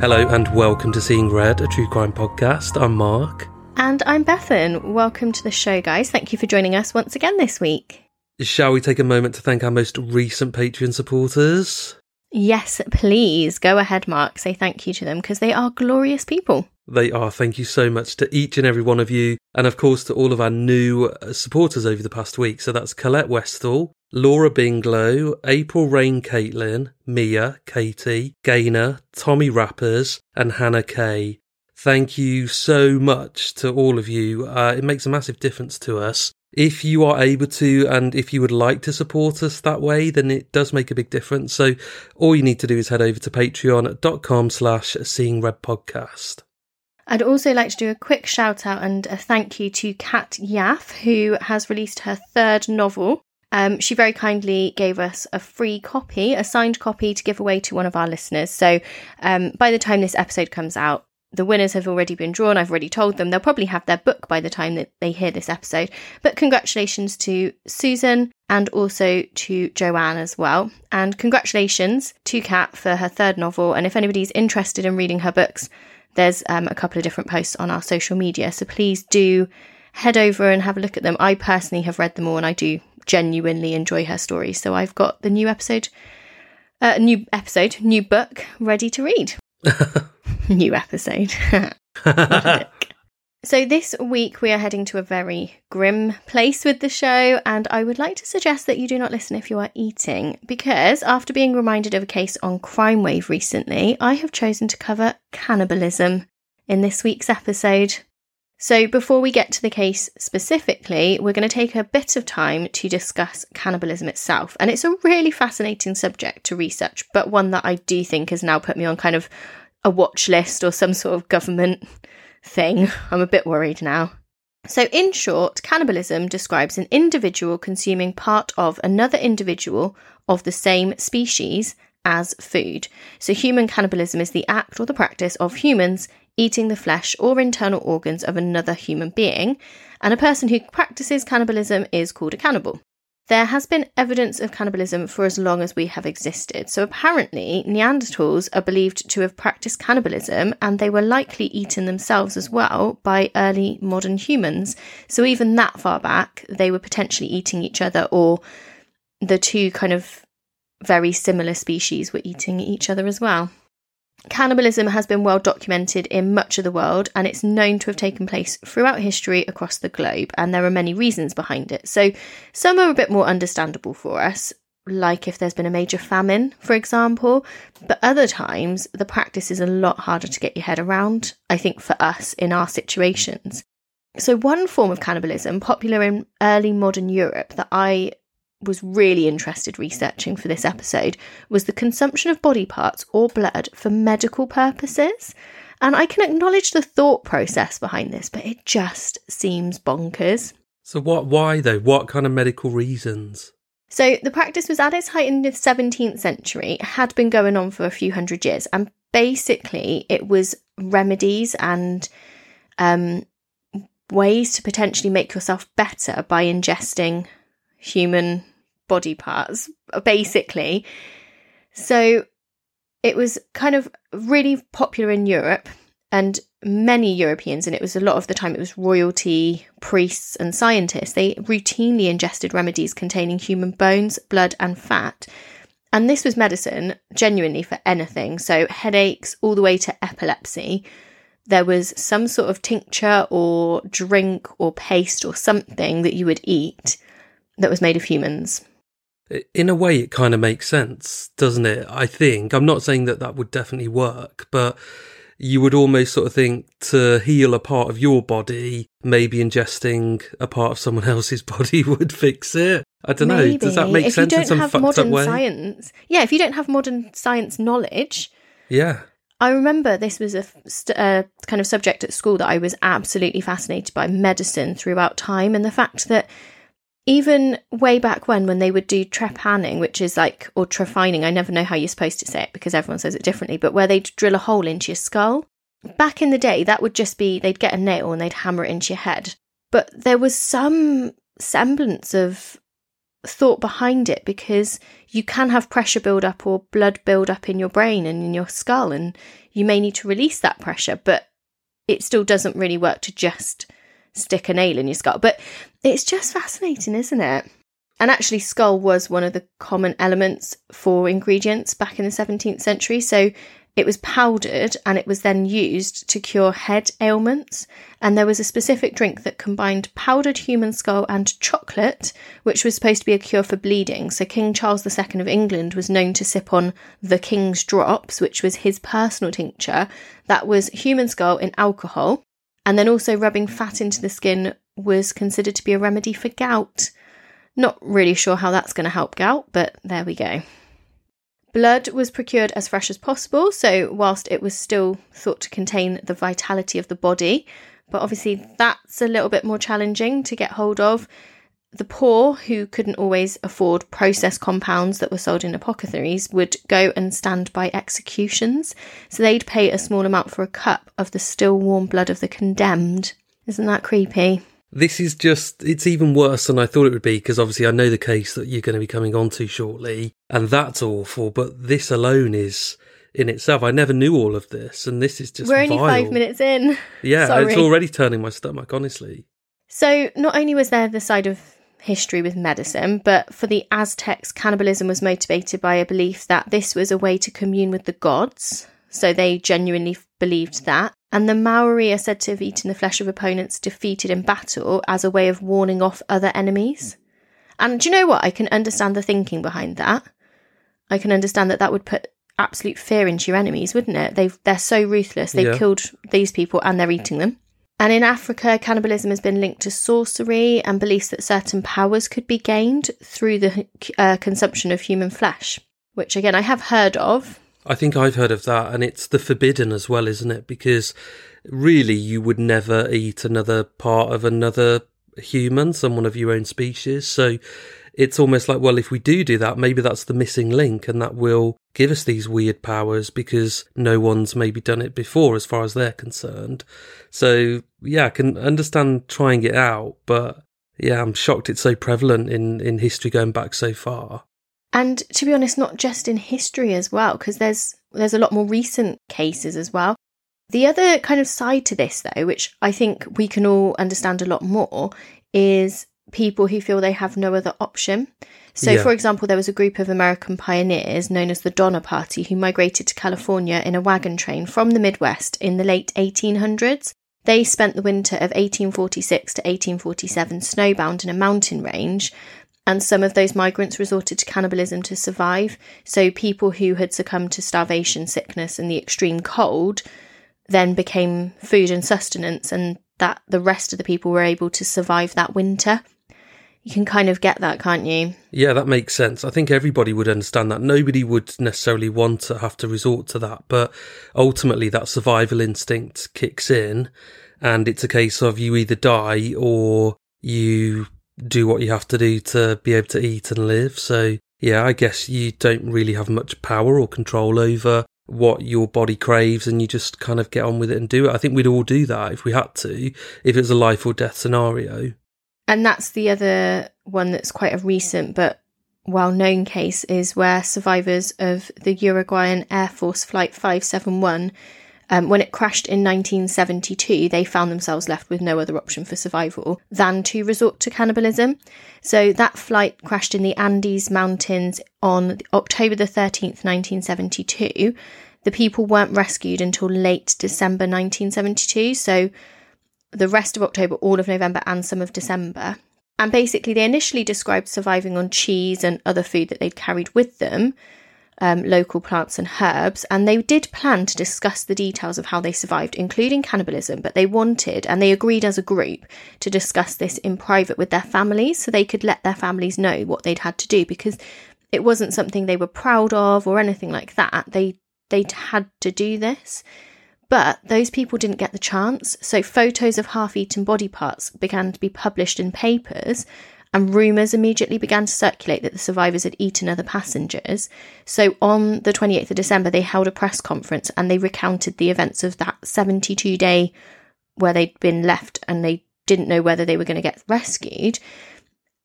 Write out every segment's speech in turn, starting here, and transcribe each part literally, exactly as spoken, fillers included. Hello and welcome to Seeing Red, a true crime podcast. I'm Mark. And I'm Bethan. Welcome to the show, guys. Thank you for joining us once again this week. Shall we take a moment to thank our most recent Patreon supporters? Yes, please. Go ahead, Mark. Say thank you to them because they are glorious people. They are. Thank you so much to each and every one of you. And of course, to all of our new supporters over the past week. So that's Colette Westall, Laura Binglow, April Rain Caitlin, Mia, Katie, Gaynor, Tommy Rappers, and Hannah Kay. Thank you so much to all of you. Uh, it makes a massive difference to us. If you are able to, and if you would like to support us that way, then it does make a big difference. So all you need to do is head over to patreon.com slash Seeing Red Podcast. I'd also like to do a quick shout out and a thank you to Kat Yaff, who has released her third novel. Um, she very kindly gave us a free copy, a signed copy to give away to one of our listeners. So um, by the time this episode comes out, the winners have already been drawn. I've already told them. They'll probably have their book by the time that they hear this episode. But congratulations to Susan and also to Joanne as well. And congratulations to Kat for her third novel. And if anybody's interested in reading her books, there's um, a couple of different posts on our social media. So please do head over and have a look at them. I personally have read them all and I do genuinely enjoy her stories. So I've got the new episode, uh, new episode, new book ready to read. New episode. So this week we are heading to a very grim place with the show, and I would like to suggest that you do not listen if you are eating, because after being reminded of a case on Crime Wave recently, I have chosen to cover cannibalism in this week's episode. So before we get to the case specifically, we're going to take a bit of time to discuss cannibalism itself. And it's a really fascinating subject to research, but one that I do think has now put me on kind of a watch list or some sort of government thing. I'm a bit worried now. So in short, cannibalism describes an individual consuming part of another individual of the same species as food. So human cannibalism is the act or the practice of humans eating the flesh or internal organs of another human being, and a person who practices cannibalism is called a cannibal. There has been evidence of cannibalism for as long as we have existed. So apparently, Neanderthals are believed to have practiced cannibalism, and they were likely eaten themselves as well by early modern humans. So even that far back, they were potentially eating each other, or the two kind of very similar species were eating each other as well. Cannibalism has been well documented in much of the world, and it's known to have taken place throughout history across the globe, and there are many reasons behind it. So some are a bit more understandable for us, like if there's been a major famine, for example, but other times the practice is a lot harder to get your head around, I think, for us in our situations. So one form of cannibalism popular in early modern Europe that I was really interested researching for this episode was the consumption of body parts or blood for medical purposes. And I can acknowledge the thought process behind this, but it just seems bonkers. So what, why though? What kind of medical reasons? So the practice was at its height in the seventeenth century, had been going on for a few hundred years. And basically it was remedies and um, ways to potentially make yourself better by ingesting human body parts, basically. So it was kind of really popular in Europe and many Europeans, and it was a lot of the time it was royalty, priests and scientists. They routinely ingested remedies containing human bones, blood and fat. And this was medicine genuinely for anything. So headaches all the way to epilepsy. There was some sort of tincture or drink or paste or something that you would eat that was made of humans. In a way, it kind of makes sense, doesn't it? I think. I'm not saying that that would definitely work, but you would almost sort of think to heal a part of your body, maybe ingesting a part of someone else's body would fix it. I don't maybe. know. Does that make if sense in some fucked up way? Science, yeah, if you don't have modern science knowledge. Yeah. I remember this was a st- uh, kind of subject at school that I was absolutely fascinated by, medicine throughout time, and the fact that even way back when, when they would do trepanning, which is like, or trefining, I never know how you're supposed to say it because everyone says it differently, but where they'd drill a hole into your skull. Back in the day, that would just be, they'd get a nail and they'd hammer it into your head. But there was some semblance of thought behind it, because you can have pressure build up or blood build up in your brain and in your skull, and you may need to release that pressure, but it still doesn't really work to just stick a nail in your skull. But it's just fascinating, isn't it? And actually, skull was one of the common elements for ingredients back in the seventeenth century. So it was powdered and it was then used to cure head ailments. And there was a specific drink that combined powdered human skull and chocolate, which was supposed to be a cure for bleeding. So King Charles the Second of England was known to sip on the King's Drops, which was his personal tincture. That was human skull in alcohol. And then also rubbing fat into the skin was considered to be a remedy for gout. Not really sure how that's going to help gout, but there we go. Blood was procured as fresh as possible, so whilst it was still thought to contain the vitality of the body, but obviously that's a little bit more challenging to get hold of. The poor, who couldn't always afford processed compounds that were sold in apothecaries, would go and stand by executions, so they'd pay a small amount for a cup of the still warm blood of the condemned. Isn't that creepy? This is just, it's even worse than I thought it would be, because obviously I know the case that you're going to be coming on to shortly, and that's awful, but this alone is in itself. I never knew all of this, and this is just We're only vile. five minutes in. Yeah, Sorry. It's already turning my stomach, honestly. So not only was there the side of history with medicine, but for the Aztecs, cannibalism was motivated by a belief that this was a way to commune with the gods. So they genuinely believed that. And the Maori are said to have eaten the flesh of opponents defeated in battle as a way of warning off other enemies. And do you know what? I can understand the thinking behind that. I can understand that that would put absolute fear into your enemies, wouldn't it? They've, they're so ruthless. They've yeah. killed these people and they're eating them. And in Africa, cannibalism has been linked to sorcery and beliefs that certain powers could be gained through the uh, consumption of human flesh, which again, I have heard of. I think I've heard of that, and it's the forbidden as well, isn't it? Because really you would never eat another part of another human, someone of your own species. So it's almost like, well, if we do do that, maybe that's the missing link, and that will give us these weird powers because no one's maybe done it before as far as they're concerned. So yeah, I can understand trying it out, but yeah, I'm shocked it's so prevalent in, in history going back so far. And to be honest, not just in history as well, because there's there's a lot more recent cases as well. The other kind of side to this, though, which I think we can all understand a lot more, is people who feel they have no other option. So, yeah. for example, there was a group of American pioneers known as the Donner Party who migrated to California in a wagon train from the Midwest in the late eighteen hundreds. They spent the winter of eighteen forty-six to eighteen forty-seven snowbound in a mountain range. And some of those migrants resorted to cannibalism to survive. So people who had succumbed to starvation, sickness and the extreme cold then became food and sustenance, and that the rest of the people were able to survive that winter. You can kind of get that, can't you? Yeah, that makes sense. I think everybody would understand that. Nobody would necessarily want to have to resort to that. But ultimately, that survival instinct kicks in, and it's a case of you either die or you do what you have to do to be able to eat and live. So yeah, I guess you don't really have much power or control over what your body craves, and you just kind of get on with it and do it. I think we'd all do that if we had to, if it's a life or death scenario. And that's the other one that's quite a recent but well-known case, is where survivors of the Uruguayan Air Force Flight five seventy-one, Um, when it crashed in nineteen seventy-two, they found themselves left with no other option for survival than to resort to cannibalism. So that flight crashed in the Andes Mountains on October the thirteenth, nineteen seventy-two. The people weren't rescued until late December nineteen seventy-two. So the rest of October, all of November and some of December. And basically they initially described surviving on cheese and other food that they'd carried with them. Um, local plants and herbs, and they did plan to discuss the details of how they survived, including cannibalism, but they wanted, and they agreed as a group, to discuss this in private with their families so they could let their families know what they'd had to do, because it wasn't something they were proud of or anything like that. They they'd had to do this, but those people didn't get the chance, so photos of half-eaten body parts began to be published in papers. And rumours immediately began to circulate that the survivors had eaten other passengers. So on the twenty-eighth of December, they held a press conference and they recounted the events of that seventy-two day where they'd been left and they didn't know whether they were going to get rescued.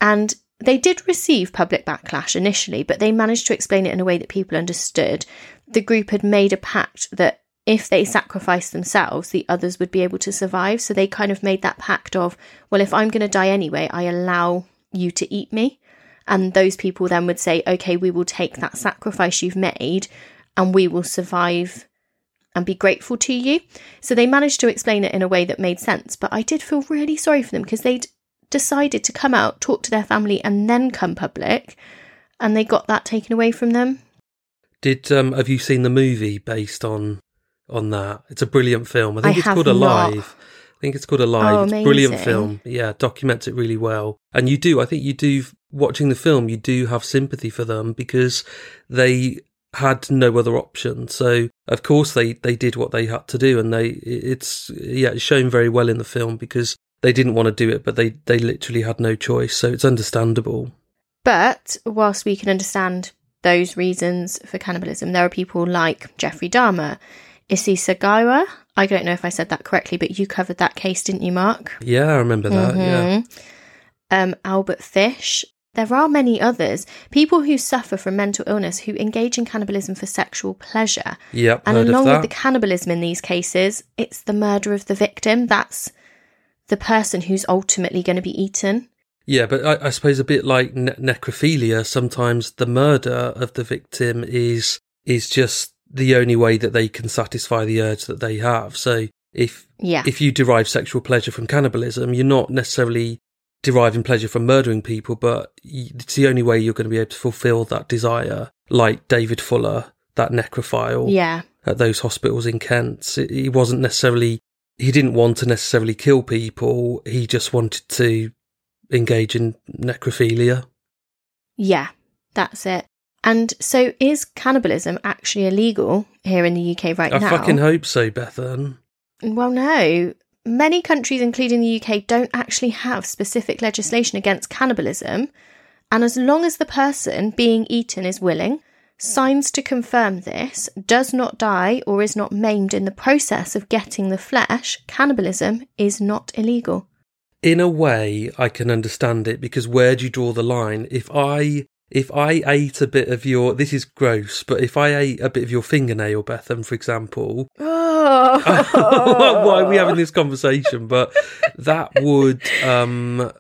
And They did receive public backlash initially, but they managed to explain it in a way that people understood. The group had made a pact that if they sacrificed themselves, the others would be able to survive. So they kind of made that pact of, well, if I'm going to die anyway, I allow you to eat me. And those people then would say, okay, we will take that sacrifice you've made and we will survive and be grateful to you. So they managed to explain it in a way that made sense. But I did feel really sorry for them because they'd decided to come out, talk to their family and then come public, and they got that taken away from them. Did um, have you seen the movie based on on that? It's a brilliant film. I think I it's called not. Alive. I think it's called Alive. Oh, it's a brilliant film. Yeah, documents it really well. And you do, I think you do, watching the film, you do have sympathy for them because they had no other option. So of course they, they did what they had to do, and they it's yeah, it's shown very well in the film because they didn't want to do it, but they, they literally had no choice, so it's understandable. But whilst we can understand those reasons for cannibalism, there are people like Jeffrey Dahmer, Issei Sagawa. I don't know if I said that correctly, but you covered that case, didn't you, Mark? Yeah, I remember that, mm-hmm. yeah. Um, Albert Fish. There are many others. People who suffer from mental illness who engage in cannibalism for sexual pleasure. Yep, and along with the cannibalism in these cases, it's the murder of the victim. That's the person who's ultimately going to be eaten. Yeah, but I, I suppose a bit like ne- necrophilia, sometimes the murder of the victim is is just the only way that they can satisfy the urge that they have. So if yeah. if you derive sexual pleasure from cannibalism, you're not necessarily deriving pleasure from murdering people, but it's the only way you're going to be able to fulfil that desire, like David Fuller, that necrophile yeah. at those hospitals in Kent. It, it wasn't necessarily... He didn't want to necessarily kill people. He just wanted to engage in necrophilia. Yeah, that's it. And so is cannibalism actually illegal here in the U K right I now? I fucking hope so, Bethan. Well, no. Many countries, including the U K, don't actually have specific legislation against cannibalism. And as long as the person being eaten is willing, signs to confirm this, does not die or is not maimed in the process of getting the flesh, cannibalism is not illegal. In a way, I can understand it, because where do you draw the line? If I if I ate a bit of your... This is gross, but if I ate a bit of your fingernail, Bethan, for example... Oh. Why are we having this conversation? But that would um,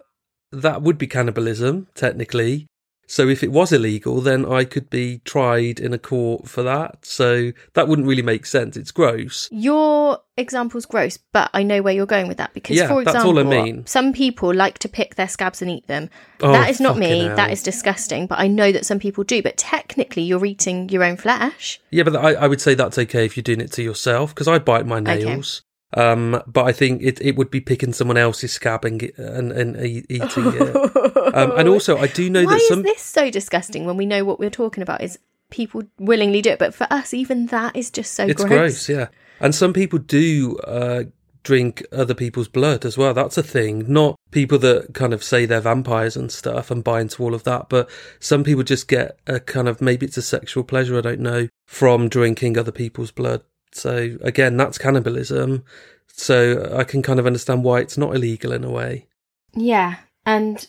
that would be cannibalism, technically. So if it was illegal, then I could be tried in a court for that. So that wouldn't really make sense. It's gross. Your example's gross, but I know where you're going with that. Because, yeah, for example, that's all I mean. Some people like to pick their scabs and eat them. Oh, that is not me. Hell. That is disgusting. But I know that some people do. But technically, you're eating your own flesh. Yeah, but I, I would say that's okay if you're doing it to yourself, because I bite my nails. Okay. Um, but I think it, it would be picking someone else's scab and and, and eating it. Um, and also, I do know Why that some... Why is this so disgusting when we know what we're talking about is people willingly do it? But for us, even that is just so it's gross. It's gross, yeah. And some people do uh, drink other people's blood as well. That's a thing. Not people that kind of say they're vampires and stuff and buy into all of that. But some people just get a kind of, maybe it's a sexual pleasure, I don't know, from drinking other people's blood. So, again, that's cannibalism. So I can kind of understand why it's not illegal in a way. Yeah. And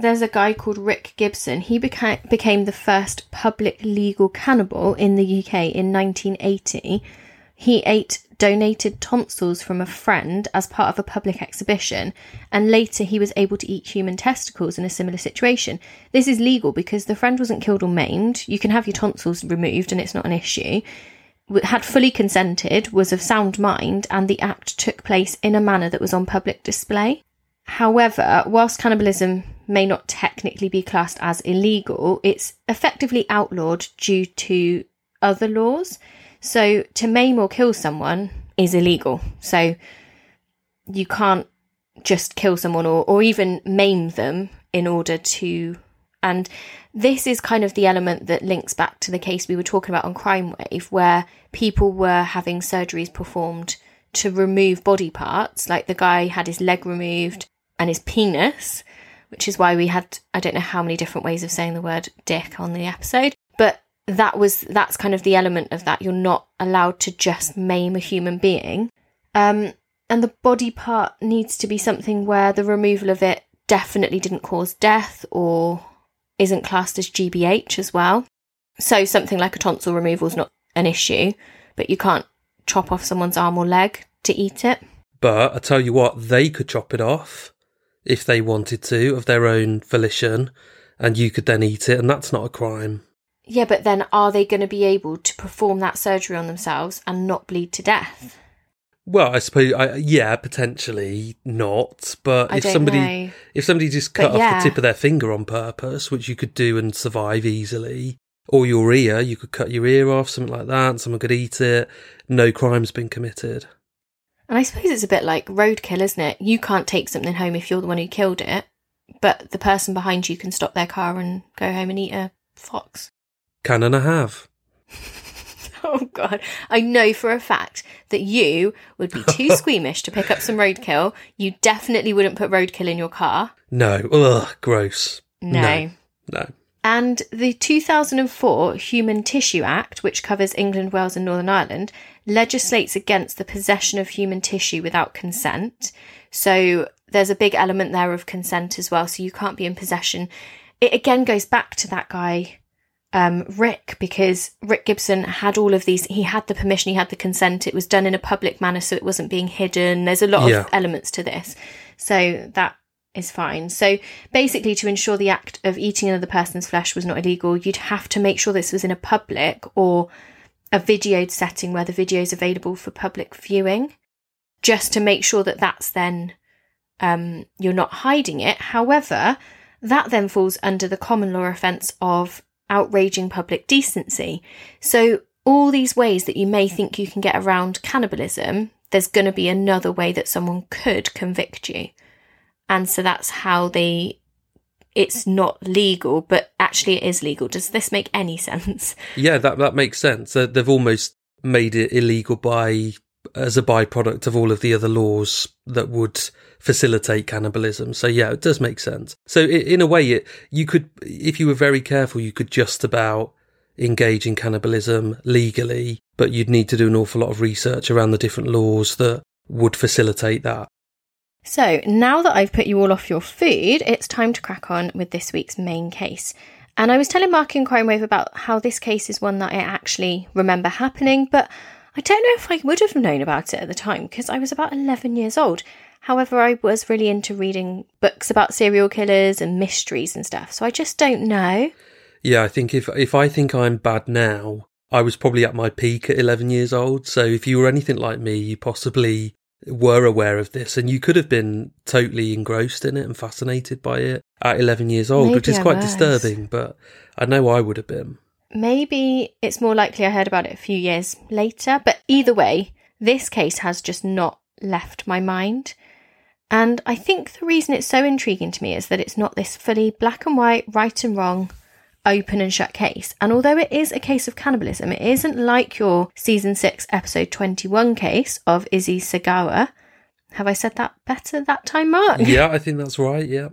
there's a guy called Rick Gibson. He beca- became the first public legal cannibal in the U K in nineteen eighty. He ate donated tonsils from a friend as part of a public exhibition. And later he was able to eat human testicles in a similar situation. This is legal because the friend wasn't killed or maimed. You can have your tonsils removed and it's not an issue. Had fully consented, was of sound mind, and the act took place in a manner that was on public display. However, whilst cannibalism may not technically be classed as illegal, it's effectively outlawed due to other laws. So to maim or kill someone is illegal. So you can't just kill someone or, or even maim them in order to... And this is kind of the element that links back to the case we were talking about on Crime Wave, where people were having surgeries performed to remove body parts. Like the guy had his leg removed and his penis, which is why we had, I don't know how many different ways of saying the word dick on the episode. But that was that's kind of the element of that. You're not allowed to just maim a human being. Um, and the body part needs to be something where the removal of it definitely didn't cause death or... isn't classed as G B H as well. So something like a tonsil removal is not an issue, but you can't chop off someone's arm or leg to eat it. But I tell you what, they could chop it off if they wanted to, of their own volition, and you could then eat it, and that's not a crime. Yeah, but then are they going to be able to perform that surgery on themselves and not bleed to death? Well, I suppose, I, yeah, potentially not. But I if somebody, know. if somebody just cut but, off yeah. the tip of their finger on purpose, which you could do and survive easily, or your ear, you could cut your ear off, something like that, and someone could eat it. No crime's been committed. And I suppose it's a bit like roadkill, isn't it? You can't take something home if you're the one who killed it, but the person behind you can stop their car and go home and eat a fox. Can and I have. Oh, God. I know for a fact that you would be too squeamish to pick up some roadkill. You definitely wouldn't put roadkill in your car. No. Ugh, gross. No. No. No. And the two thousand four Human Tissue Act, which covers England, Wales and Northern Ireland, legislates against the possession of human tissue without consent. So there's a big element there of consent as well, so you can't be in possession. It again goes back to that guy... Um, Rick, because Rick Gibson had all of these, he had the permission, he had the consent, it was done in a public manner so it wasn't being hidden. There's a lot yeah. of elements to this, so that is fine. So basically, to ensure the act of eating another person's flesh was not illegal, you'd have to make sure this was in a public or a videoed setting where the video is available for public viewing, just to make sure that that's then um, you're not hiding it. However, that then falls under the common law offence of outraging public decency. So all these ways that you may think you can get around cannibalism, there's going to be another way that someone could convict you. And so that's how they, it's not legal, but actually it is legal. Does this make any sense? Yeah, that, that makes sense. Uh, they've almost made it illegal by, as a byproduct of all of the other laws that would facilitate cannibalism. So yeah, it does make sense. So in a way, it, you could, if you were very careful, you could just about engage in cannibalism legally, but you'd need to do an awful lot of research around the different laws that would facilitate that. So now that I've put you all off your food, it's time to crack on with this week's main case. And I was telling Mark in Crime Wave about how this case is one that I actually remember happening, but I don't know if I would have known about it at the time because I was about eleven years old. However, I was really into reading books about serial killers and mysteries and stuff, so I just don't know. Yeah, I think if if I think I'm bad now, I was probably at my peak at eleven years old. So if you were anything like me, you possibly were aware of this and you could have been totally engrossed in it and fascinated by it at eleven years old, Maybe which is I quite was. disturbing, but I know I would have been. Maybe it's more likely I heard about it a few years later, but either way, this case has just not left my mind. And I think the reason it's so intriguing to me is that it's not this fully black and white, right and wrong, open and shut case. And although it is a case of cannibalism, it isn't like your season six, episode twenty-one case of Issei Sagawa. Have I said that better that time, Mark? Yeah, I think that's right, yeah.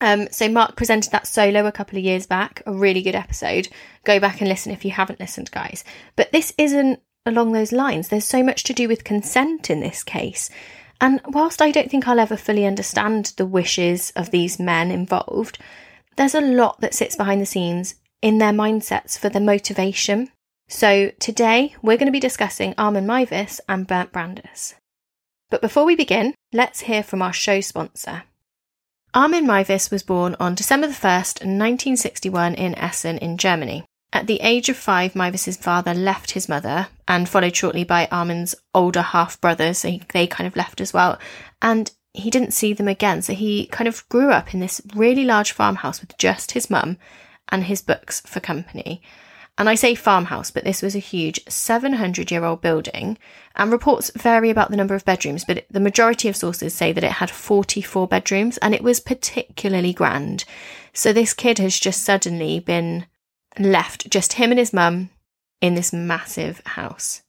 Um, so Mark presented that solo a couple of years back, a really good episode. Go back and listen if you haven't listened, guys. But this isn't along those lines. There's so much to do with consent in this case. And whilst I don't think I'll ever fully understand the wishes of these men involved, there's a lot that sits behind the scenes in their mindsets for their motivation. So today we're going to be discussing Armin Meiwes and Bernd Brandes. But before we begin, let's hear from our show sponsor. Armin Meiwes was born on December the first, nineteen sixty-one in Essen in Germany. At the age of five, Meiwes's father left his mother and followed shortly by Armin's older half-brothers, so he, they kind of left as well, and he didn't see them again, so he kind of grew up in this really large farmhouse with just his mum and his books for company. And I say farmhouse, but this was a huge seven hundred year old building, and reports vary about the number of bedrooms, but the majority of sources say that it had forty-four bedrooms and it was particularly grand. So this kid has just suddenly been left, just him and his mum, in this massive house.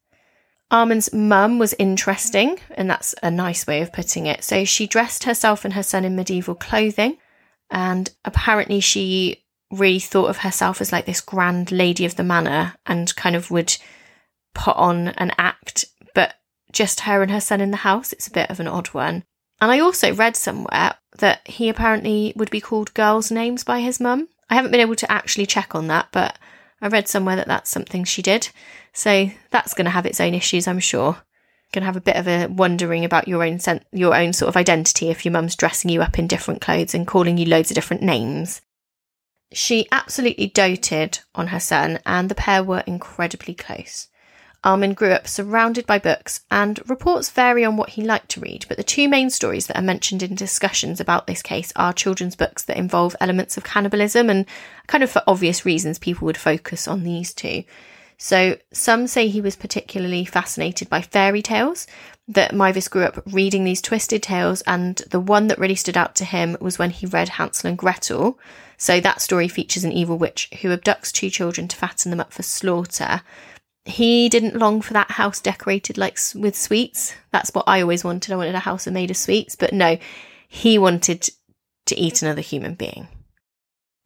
Armin's mum was interesting, and that's a nice way of putting it. So she dressed herself and her son in medieval clothing, and apparently she really thought of herself as like this grand lady of the manor and kind of would put on an act, but just her and her son in the house, it's a bit of an odd one. And I also read somewhere that he apparently would be called girls' names by his mum, I haven't been able to actually check on that, but I read somewhere that that's something she did. So that's going to have its own issues, I'm sure. Going to have a bit of a wondering about your own sen- your own sort of identity if your mum's dressing you up in different clothes and calling you loads of different names. She absolutely doted on her son, and the pair were incredibly close. Armin grew up surrounded by books, and reports vary on what he liked to read, but the two main stories that are mentioned in discussions about this case are children's books that involve elements of cannibalism, and kind of for obvious reasons people would focus on these two. So some say he was particularly fascinated by fairy tales, that Meiwes grew up reading these twisted tales, and the one that really stood out to him was when he read Hansel and Gretel. So that story features an evil witch who abducts two children to fatten them up for slaughter. He didn't long for that house decorated like with sweets. That's what I always wanted. I wanted a house made of sweets, but no, he wanted to eat another human being.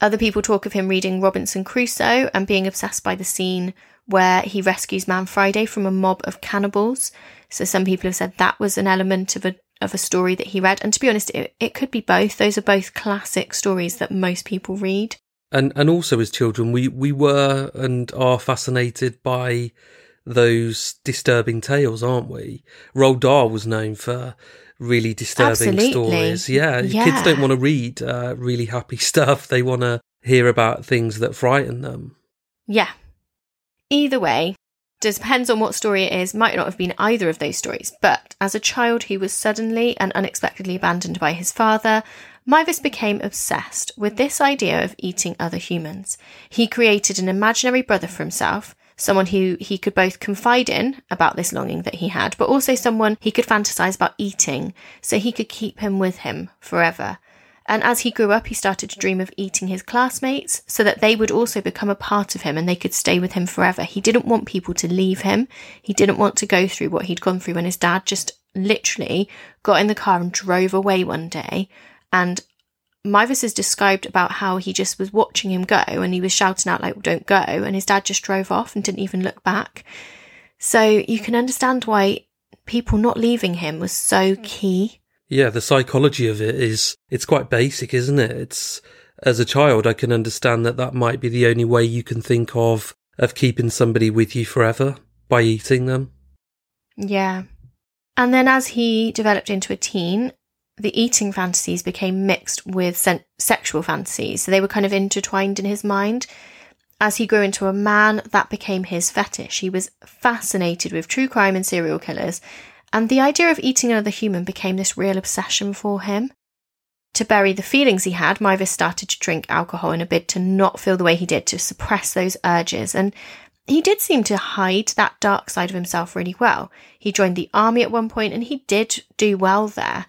Other people talk of him reading Robinson Crusoe and being obsessed by the scene where he rescues Man Friday from a mob of cannibals. So some people have said that was an element of a of a story that he read. And to be honest, it, it could be both. Those are both classic stories that most people read. And and also as children, we, we were and are fascinated by those disturbing tales, aren't we? Roald Dahl was known for really disturbing Absolutely. stories. Yeah, yeah, kids don't want to read uh, really happy stuff. They want to hear about things that frighten them. Yeah. Either way, depends on what story it is, might not have been either of those stories, but as a child who was suddenly and unexpectedly abandoned by his father, Meiwes became obsessed with this idea of eating other humans. He created an imaginary brother for himself, someone who he could both confide in about this longing that he had, but also someone he could fantasize about eating, so he could keep him with him forever. And as he grew up, he started to dream of eating his classmates so that they would also become a part of him and they could stay with him forever. He didn't want people to leave him. He didn't want to go through what he'd gone through when his dad just literally got in the car and drove away one day. And Meiwes is described about how he just was watching him go and he was shouting out like, don't go. And his dad just drove off and didn't even look back. So you can understand why people not leaving him was so key. Yeah, the psychology of it is, it's quite basic, isn't it? It's, as a child, I can understand that that might be the only way you can think of, of keeping somebody with you forever, by eating them. Yeah. And then as he developed into a teen, the eating fantasies became mixed with sen- sexual fantasies. So they were kind of intertwined in his mind. As he grew into a man, that became his fetish. He was fascinated with true crime and serial killers. And the idea of eating another human became this real obsession for him. To bury the feelings he had, Meiwes started to drink alcohol in a bid to not feel the way he did, to suppress those urges. And he did seem to hide that dark side of himself really well. He joined the army at one point and he did do well there,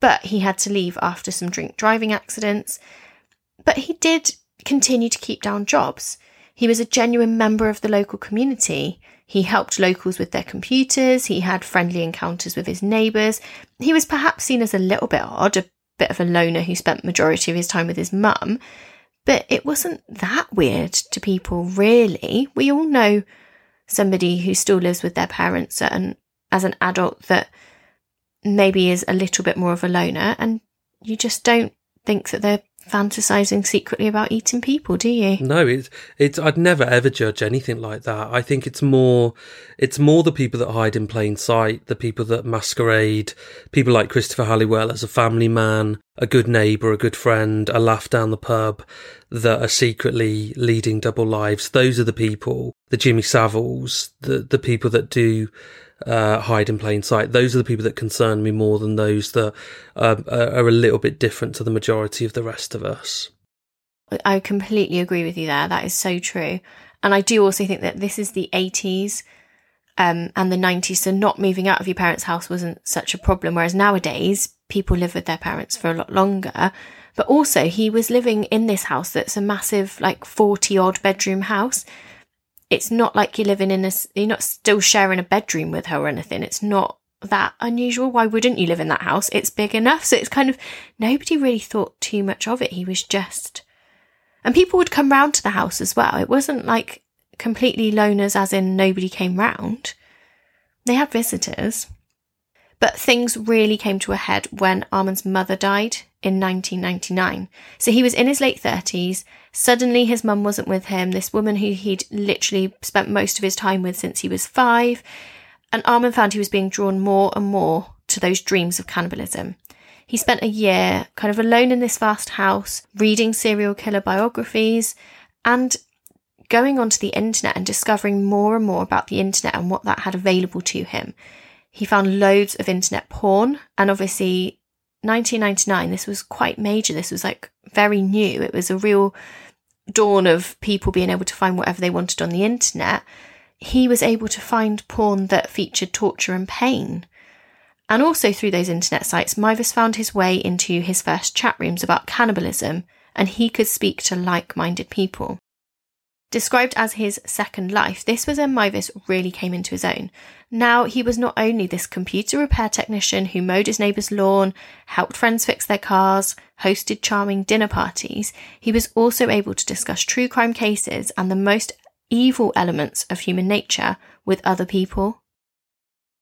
but he had to leave after some drink driving accidents. But he did continue to keep down jobs. He was a genuine member of the local community. He helped locals with their computers. He had friendly encounters with his neighbours. He was perhaps seen as a little bit odd, a bit of a loner who spent majority of his time with his mum. But it wasn't that weird to people, really. We all know somebody who still lives with their parents and as an adult that maybe is a little bit more of a loner, and you just don't think that they're fantasizing secretly about eating people, do you? No, it's it's I'd never ever judge anything like that. I think it's more it's more the people that hide in plain sight, the people that masquerade, people like Christopher Halliwell as a family man, a good neighbour, a good friend, a laugh down the pub, that are secretly leading double lives. Those are the people, the Jimmy Saviles, the the people that do Uh, hide in plain sight. Those are the people that concern me more than those that uh, are a little bit different to the majority of the rest of us. I completely agree with you there. That is so true. And I do also think that this is the eighties um, and the nineties, so not moving out of your parents' house wasn't such a problem, whereas nowadays people live with their parents for a lot longer. But also he was living in this house that's a massive like forty odd bedroom house. It's not like you're living in a, you're not still sharing a bedroom with her or anything. It's not that unusual. Why wouldn't you live in that house? It's big enough. So it's kind of, nobody really thought too much of it. He was just, and people would come round to the house as well. It wasn't like completely loners as in nobody came round. They had visitors. But things really came to a head when Armin's mother died in nineteen ninety-nine. So he was in his late thirties. Suddenly his mum wasn't with him, this woman who he'd literally spent most of his time with since he was five. And Armin found he was being drawn more and more to those dreams of cannibalism. He spent a year kind of alone in this vast house, reading serial killer biographies and going onto the internet and discovering more and more about the internet and what that had available to him. He found loads of internet porn, and obviously nineteen ninety-nine, this was quite major. This was like very new. It was a real dawn of people being able to find whatever they wanted on the internet. He was able to find porn that featured torture and pain. And also through those internet sites, Meiwes found his way into his first chat rooms about cannibalism, and he could speak to like-minded people. Described as his second life, this was when Meiwes really came into his own. Now, he was not only this computer repair technician who mowed his neighbour's lawn, helped friends fix their cars, hosted charming dinner parties, he was also able to discuss true crime cases and the most evil elements of human nature with other people.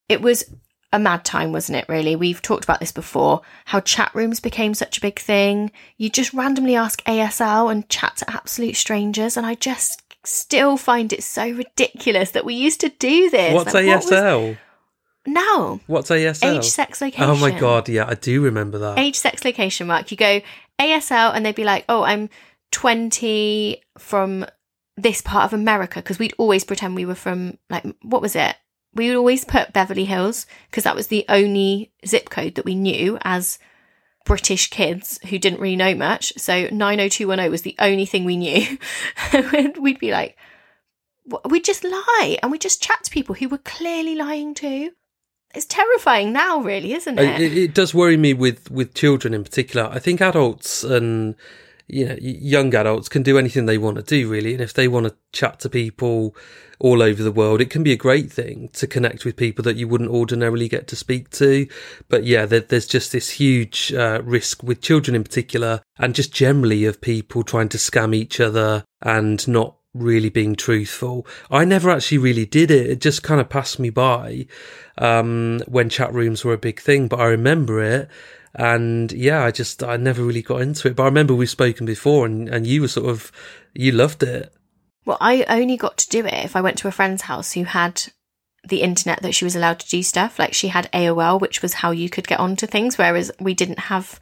It was a mad time, wasn't it, really? We've talked about this before, how chat rooms became such a big thing. You just randomly ask A S L and chat to absolute strangers, and I just still find it so ridiculous that we used to do this. What's like, A S L? What was... No. What's A S L? Age, sex, location. Oh my God, yeah, I do remember that. Age, sex, location, Mark. You go A S L and they'd be like, oh, I'm twenty from this part of America, because we'd always pretend we were from, like, what was it? We would always put Beverly Hills because that was the only zip code that we knew as British kids who didn't really know much. So nine oh two one oh was the only thing we knew. We'd be like, we'd just lie and we'd just chat to people who were clearly lying too. It's terrifying now, really, isn't it? It, it does worry me with, with children in particular. I think adults and, you know, young adults can do anything they want to do, really. And if they want to chat to people all over the world, it can be a great thing to connect with people that you wouldn't ordinarily get to speak to. But yeah, there, there's just this huge uh, risk with children in particular, and just generally of people trying to scam each other and not really being truthful. I never actually really did it. It just kind of passed me by um, when chat rooms were a big thing, but I remember it. And yeah, I just, I never really got into it. But I remember we've spoken before and, and you were sort of, you loved it. Well, I only got to do it if I went to a friend's house who had the internet that she was allowed to do stuff. Like she had A O L, which was how you could get onto things. Whereas we didn't have,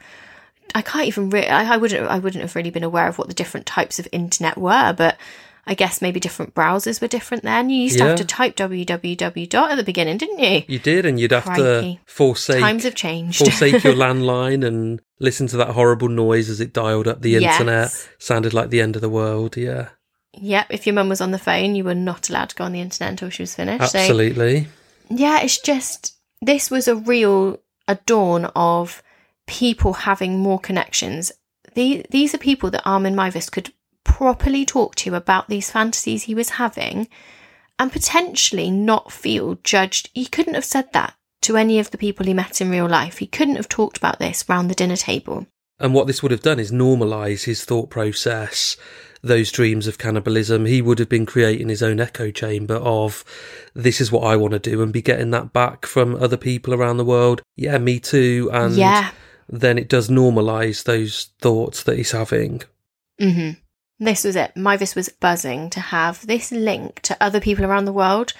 I can't even, re- I, I wouldn't, I wouldn't have really been aware of what the different types of internet were, but I guess maybe different browsers were different then. You used yeah. to have to type www at the beginning, didn't you? You did, and you'd have Crikey. to forsake... Times have changed. forsake your landline and listen to that horrible noise as it dialed up the yes. internet. Sounded like the end of the world, yeah. Yep, if your mum was on the phone, you were not allowed to go on the internet until she was finished. Absolutely. So, yeah, it's just... This was a real a dawn of people having more connections. These, these are people that Armin Meiwes could... properly talk to about these fantasies he was having and potentially not feel judged. He couldn't have said that to any of the people he met in real life. He couldn't have talked about this round the dinner table. And what this would have done is normalise his thought process, those dreams of cannibalism. He would have been creating his own echo chamber of, this is what I want to do, and be getting that back from other people around the world. Yeah, me too. And yeah. then it does normalise those thoughts that he's having. Mm-hmm. This was it. Meiwes was buzzing to have this link to other people around the world.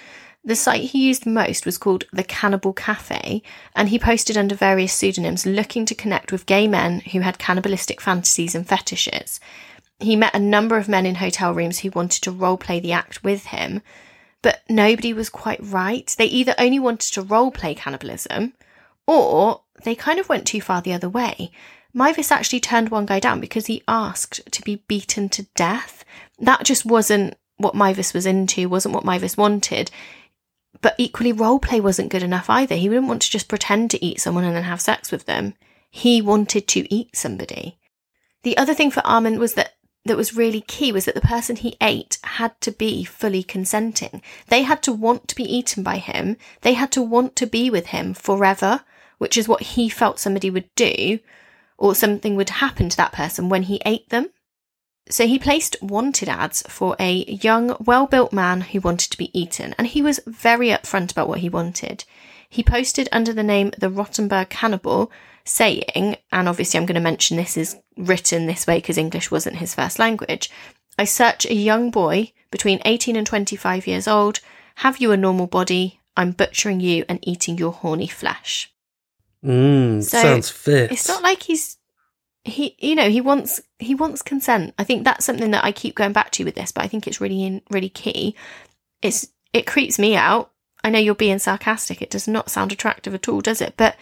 The site he used most was called The Cannibal Cafe, and he posted under various pseudonyms looking to connect with gay men who had cannibalistic fantasies and fetishes. He met a number of men in hotel rooms who wanted to role-play the act with him, but nobody was quite right. They either only wanted to role-play cannibalism, or they kind of went too far the other way. Meiwes actually turned one guy down because he asked to be beaten to death. That just wasn't what Meiwes was into, wasn't what Meiwes wanted. But equally, roleplay wasn't good enough either. He wouldn't want to just pretend to eat someone and then have sex with them. He wanted to eat somebody. The other thing for Armin was that that was really key was that the person he ate had to be fully consenting. They had to want to be eaten by him. They had to want to be with him forever, which is what he felt somebody would do, or something would happen to that person when he ate them. So he placed wanted ads for a young, well-built man who wanted to be eaten, and he was very upfront about what he wanted. He posted under the name The Rottenberg Cannibal, saying, and obviously I'm going to mention this is written this way because English wasn't his first language, I search a young boy between eighteen and twenty-five years old. Have you a normal body? I'm butchering you and eating your horny flesh. Mmm, so sounds fit. It's not like he's... He, you know, he wants he wants consent. I think that's something that I keep going back to with this, but I think it's really in, really key. It's it creeps me out. I know you're being sarcastic. It does not sound attractive at all, does it? But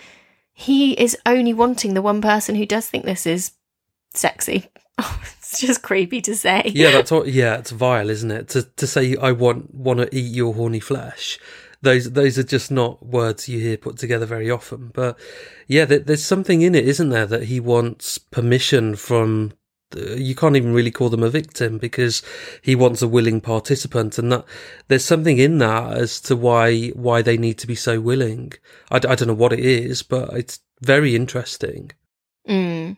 he is only wanting the one person who does think this is sexy. Oh, it's just creepy to say. Yeah, that's what, yeah, it's vile, isn't it? To to say I want want to eat your horny flesh. Those those are just not words you hear put together very often. But yeah, there, there's something in it, isn't there, that he wants permission from, the, you can't even really call them a victim because he wants a willing participant. And that there's something in that as to why why they need to be so willing. I, I don't know what it is, but it's very interesting. Mm.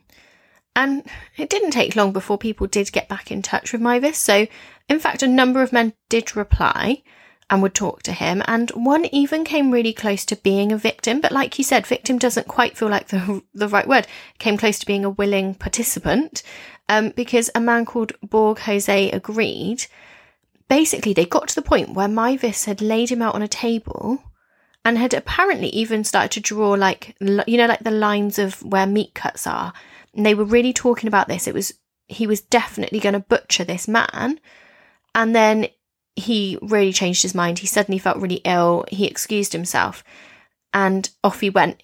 And it didn't take long before people did get back in touch with Meiwes. So in fact, a number of men did reply and would talk to him, and one even came really close to being a victim, but like you said, victim doesn't quite feel like the the right word, came close to being a willing participant, um, because a man called Borg Jose agreed. Basically, they got to the point where Meiwes had laid him out on a table and had apparently even started to draw, like, you know, like the lines of where meat cuts are, and they were really talking about this. It was, he was definitely going to butcher this man, and then he really changed his mind. He suddenly felt really ill. He excused himself and off he went.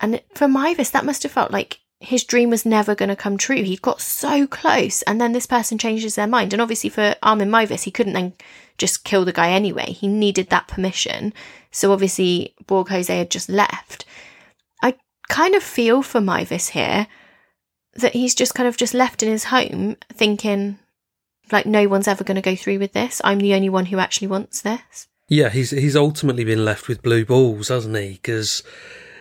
And for Meiwes, that must have felt like his dream was never going to come true. He got so close and then this person changes their mind. And obviously for Armin Meiwes, he couldn't then just kill the guy anyway. He needed that permission. So obviously Borg Jose had just left. I kind of feel for Meiwes here that he's just kind of just left in his home thinking, like, no one's ever going to go through with this. I'm the only one who actually wants this. Yeah, he's he's ultimately been left with blue balls, hasn't he? Because,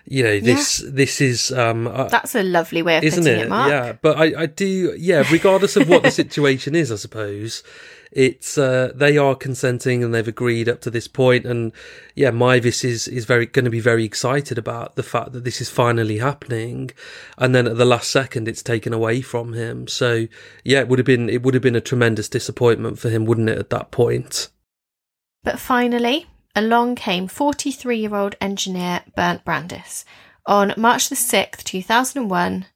you know, this yeah. this is... Um, uh, That's a lovely way of putting it, it, Mark. Yeah, but I, I do... Yeah, regardless of what the situation is, I suppose, it's uh, they are consenting and they've agreed up to this point. And, yeah, Meiwes is, is very going to be very excited about the fact that this is finally happening. And then at the last second, it's taken away from him. So, yeah, it would have been it would have been a tremendous disappointment for him, wouldn't it, at that point? But finally, along came forty-three-year-old engineer Bernd Brandes. On March the sixth, two thousand one,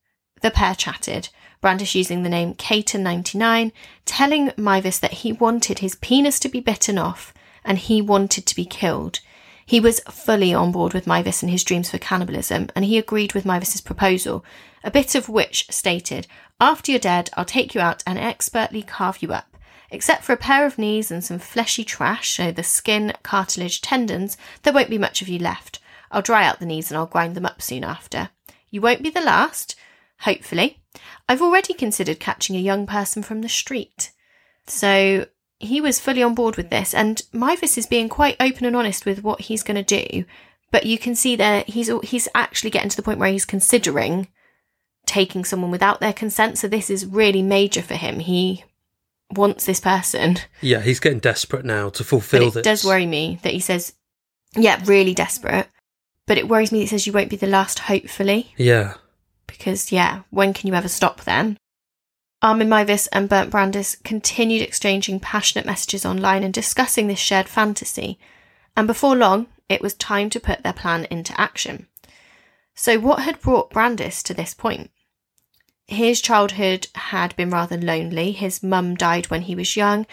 the pair chatted, Brandes using the name Cater ninety-nine, telling Meiwes that he wanted his penis to be bitten off and he wanted to be killed. He was fully on board with Meiwes and his dreams for cannibalism, and he agreed with Meiwes' proposal, a bit of which stated, "After you're dead, I'll take you out and expertly carve you up. Except for a pair of knees and some fleshy trash, so the skin, cartilage, tendons, there won't be much of you left. I'll dry out the knees and I'll grind them up soon after. You won't be the last, hopefully. I've already considered catching a young person from the street." So he was fully on board with this, and Meiwes is being quite open and honest with what he's going to do, but you can see that he's he's actually getting to the point where he's considering taking someone without their consent, so this is really major for him. He wants this person. Yeah, he's getting desperate now to fulfill this. It does worry me that he says, yeah, really desperate, but it worries me that he says you won't be the last, hopefully. Yeah. Because, yeah, when can you ever stop then? Armin Meiwes and Bernd Brandes continued exchanging passionate messages online and discussing this shared fantasy. And before long, it was time to put their plan into action. So what had brought Brandes to this point? His childhood had been rather lonely. His mum died when he was young,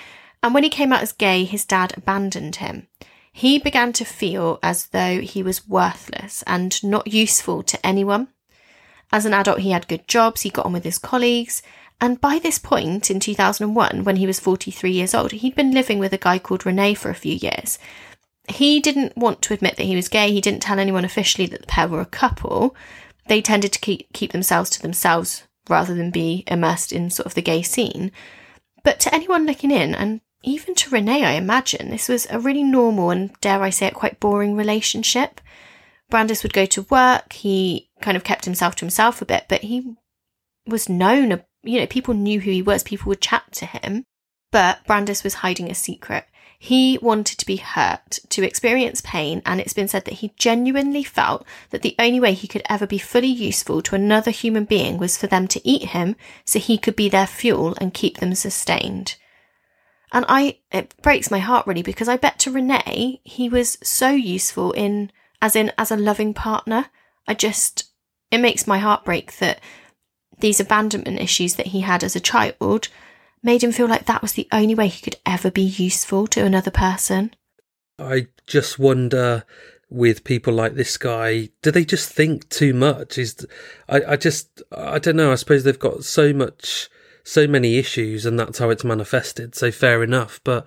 and when he came out as gay, his dad abandoned him. He began to feel as though he was worthless and not useful to anyone. As an adult, he had good jobs, he got on with his colleagues, and by this point in two thousand one, when he was forty-three years old, he'd been living with a guy called Rene for a few years. He didn't want to admit that he was gay. He didn't tell anyone officially that the pair were a couple. They tended to keep, keep themselves to themselves rather than be immersed in sort of the gay scene. But to anyone looking in, and even to Renee, I imagine, this was a really normal and, dare I say it, quite boring relationship. Brandes would go to work, he kind of kept himself to himself a bit, but he was known, you know, people knew who he was, people would chat to him, but Brandes was hiding a secret. He wanted to be hurt, to experience pain, and it's been said that he genuinely felt that the only way he could ever be fully useful to another human being was for them to eat him so he could be their fuel and keep them sustained. And I, it breaks my heart really, because I bet to Renee, he was so useful in, as in, as a loving partner. I just, it makes my heart break that these abandonment issues that he had as a child made him feel like that was the only way he could ever be useful to another person. I just wonder, with people like this guy, do they just think too much? Is I, I just, I don't know. I suppose they've got so much, so many issues, and that's how it's manifested. So fair enough. But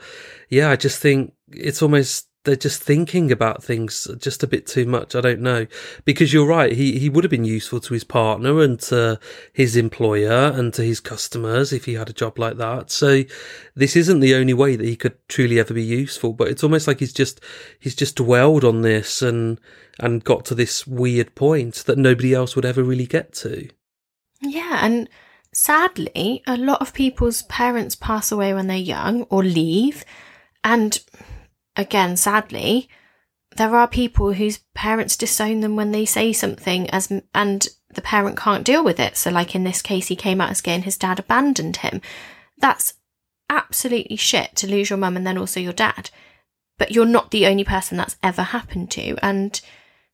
yeah, I just think it's almost, they're just thinking about things just a bit too much. I don't know, because you're right. He, he would have been useful to his partner and to his employer and to his customers if he had a job like that. So this isn't the only way that he could truly ever be useful, but it's almost like he's just, he's just dwelled on this and, and got to this weird point that nobody else would ever really get to. Yeah. And sadly, a lot of people's parents pass away when they're young or leave. And again, sadly, there are people whose parents disown them when they say something as, and the parent can't deal with it. So like in this case, he came out as gay and his dad abandoned him. That's absolutely shit, to lose your mum and then also your dad. But you're not the only person that's ever happened to. And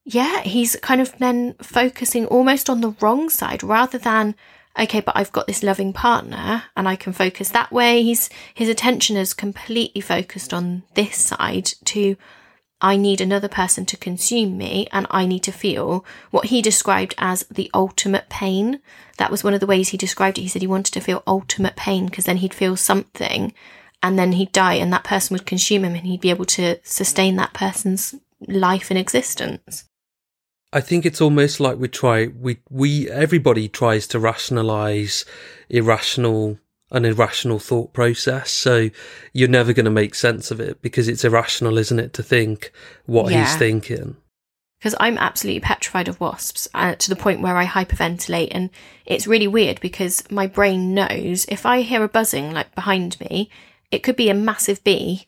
yeah, he's kind of then focusing almost on the wrong side rather than, okay, but I've got this loving partner and I can focus that way. He's, his attention is completely focused on this side to, I need another person to consume me and I need to feel what he described as the ultimate pain. That was one of the ways he described it. He said he wanted to feel ultimate pain because then he'd feel something and then he'd die and that person would consume him and he'd be able to sustain that person's life and existence. I think it's almost like we try, we, we, everybody tries to rationalize irrational, an irrational thought process. So you're never going to make sense of it because it's irrational, isn't it, to think what yeah. he's thinking? Because I'm absolutely petrified of wasps uh, to the point where I hyperventilate. And it's really weird because my brain knows if I hear a buzzing like behind me, it could be a massive bee.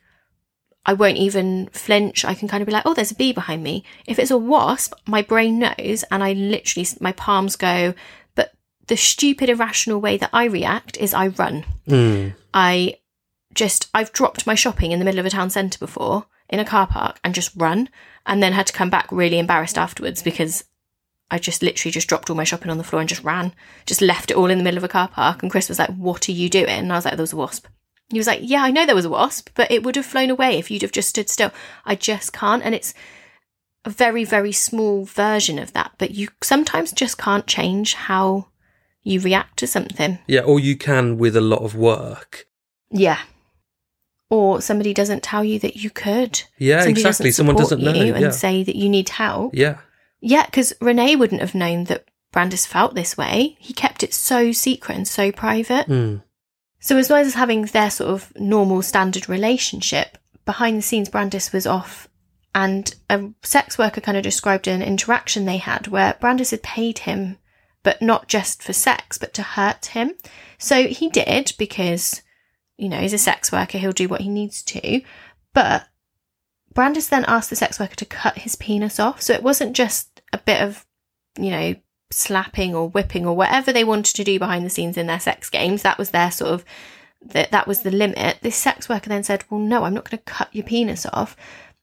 I won't even flinch. I can kind of be like, oh, there's a bee behind me. If it's a wasp, my brain knows and I literally, my palms go. But the stupid, irrational way that I react is I run. Mm. I just, I've dropped my shopping in the middle of a town centre before in a car park and just run and then had to come back really embarrassed afterwards because I just literally just dropped all my shopping on the floor and just ran, just left it all in the middle of a car park. And Chris was like, what are you doing? And I was like, there was a wasp. He was like, yeah, I know there was a wasp, but it would have flown away if you'd have just stood still. I just can't. And it's a very, very small version of that. But you sometimes just can't change how you react to something. Yeah, or you can with a lot of work. Yeah. Or somebody doesn't tell you that you could. Yeah, somebody exactly. Doesn't Someone doesn't know. You yeah. And say that you need help. Yeah. Yeah, because Renee wouldn't have known that Brandes felt this way. He kept it so secret and so private. Mm. So as well as having their sort of normal standard relationship, behind the scenes Brandes was off and a sex worker kind of described an interaction they had where Brandes had paid him, but not just for sex, but to hurt him. So he did because, you know, he's a sex worker, he'll do what he needs to. But Brandes then asked the sex worker to cut his penis off. So it wasn't just a bit of, you know, slapping or whipping or whatever they wanted to do behind the scenes in their sex games. That was their sort of, that that was the limit. This sex worker then said, well, no, I'm not going to cut your penis off.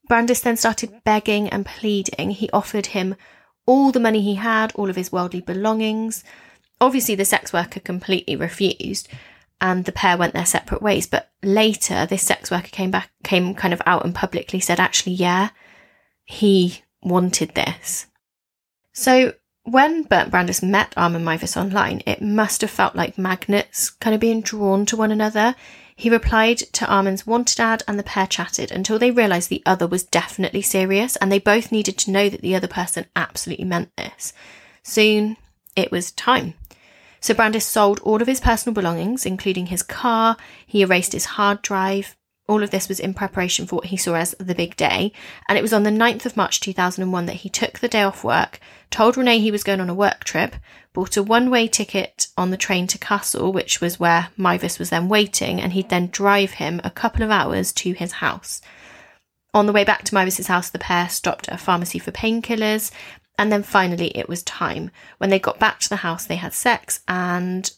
Brandes then started begging and pleading. He offered him all the money he had, all of his worldly belongings. Obviously, the sex worker completely refused and the pair went their separate ways. But later, this sex worker came back, came kind of out and publicly said, actually, yeah, he wanted this. So when Bernd Brandes met Armin Meiwes online, it must have felt like magnets kind of being drawn to one another. He replied to Armin's wanted ad and the pair chatted until they realised the other was definitely serious and they both needed to know that the other person absolutely meant this. Soon, it was time. So Brandes sold all of his personal belongings, including his car. He erased his hard drive. All of this was in preparation for what he saw as the big day, and it was on the ninth of March two thousand one that he took the day off work, told Renee he was going on a work trip, bought a one-way ticket on the train to Kassel, which was where Meiwes was then waiting, and he'd then drive him a couple of hours to his house. On the way back to Meiwes' house, the pair stopped at a pharmacy for painkillers, and then finally it was time. When they got back to the house, they had sex, and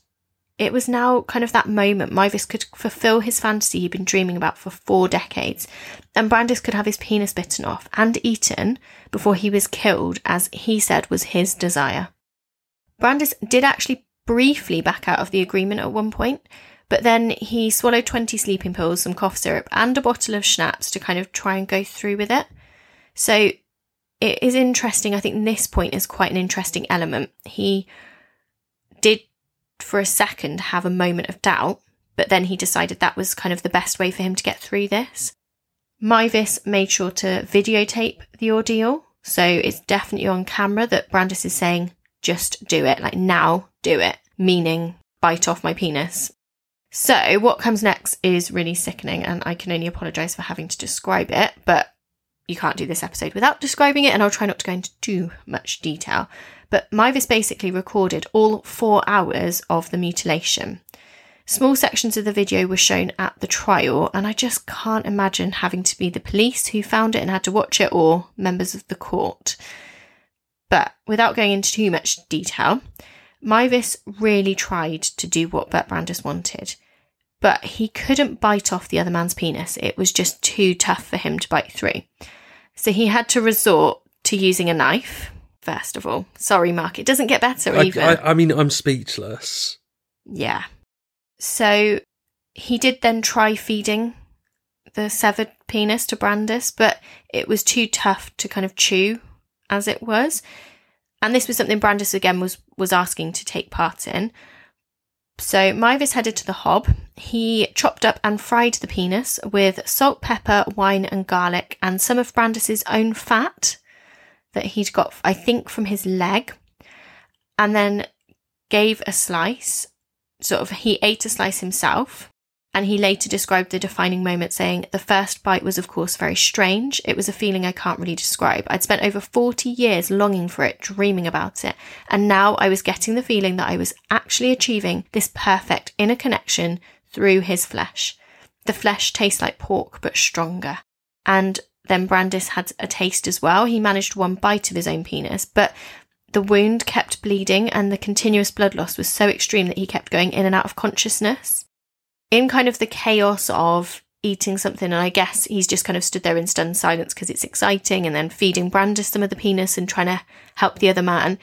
it was now kind of that moment. Meiwes could fulfil his fantasy he'd been dreaming about for four decades, and Brandes could have his penis bitten off and eaten before he was killed, as he said was his desire. Brandes did actually briefly back out of the agreement at one point, but then he swallowed twenty sleeping pills, some cough syrup, and a bottle of schnapps to kind of try and go through with it. So it is interesting. I think this point is quite an interesting element. He did for a second have a moment of doubt, but then he decided that was kind of the best way for him to get through this. Meiwes made sure to videotape the ordeal, so it's definitely on camera that Brandes is saying, just do it, like now do it, meaning bite off my penis. So what comes next is really sickening, and I can only apologise for having to describe it, but you can't do this episode without describing it, and I'll try not to go into too much detail. But Meiwes basically recorded all four hours of the mutilation. Small sections of the video were shown at the trial, and I just can't imagine having to be the police who found it and had to watch it, or members of the court. But without going into too much detail, Meiwes really tried to do what Bert Brandes wanted, but he couldn't bite off the other man's penis. It was just too tough for him to bite through. So he had to resort to using a knife. First of all, sorry, Mark, it doesn't get better I, even. I, I mean, I'm speechless. Yeah. So he did then try feeding the severed penis to Brandes, but it was too tough to kind of chew as it was. And this was something Brandes again was, was asking to take part in. So Meiwes headed to the hob. He chopped up and fried the penis with salt, pepper, wine and garlic, and some of Brandes' own fat that he'd got, I think, from his leg, and then gave a slice, sort of, he ate a slice himself, and he later described the defining moment, saying, the first bite was, of course, very strange. It was a feeling I can't really describe. I'd spent over forty years longing for it, dreaming about it, and now I was getting the feeling that I was actually achieving this perfect inner connection through his flesh. The flesh tastes like pork, but stronger. And then Brandes had a taste as well. He managed one bite of his own penis, but the wound kept bleeding, and the continuous blood loss was so extreme that he kept going in and out of consciousness. In kind of the chaos of eating something, and I guess he's just kind of stood there in stunned silence because it's exciting, and then feeding Brandes some of the penis and trying to help the other man.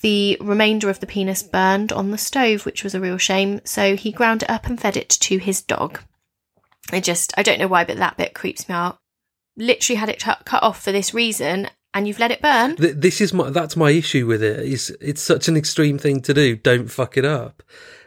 The remainder of the penis burned on the stove, which was a real shame, so he ground it up and fed it to his dog. I just, I don't know why, but that bit creeps me out. Literally had it cut off for this reason, and you've let it burn. This is my that's my issue with it. It's, it's such an extreme thing to do. Don't fuck it up.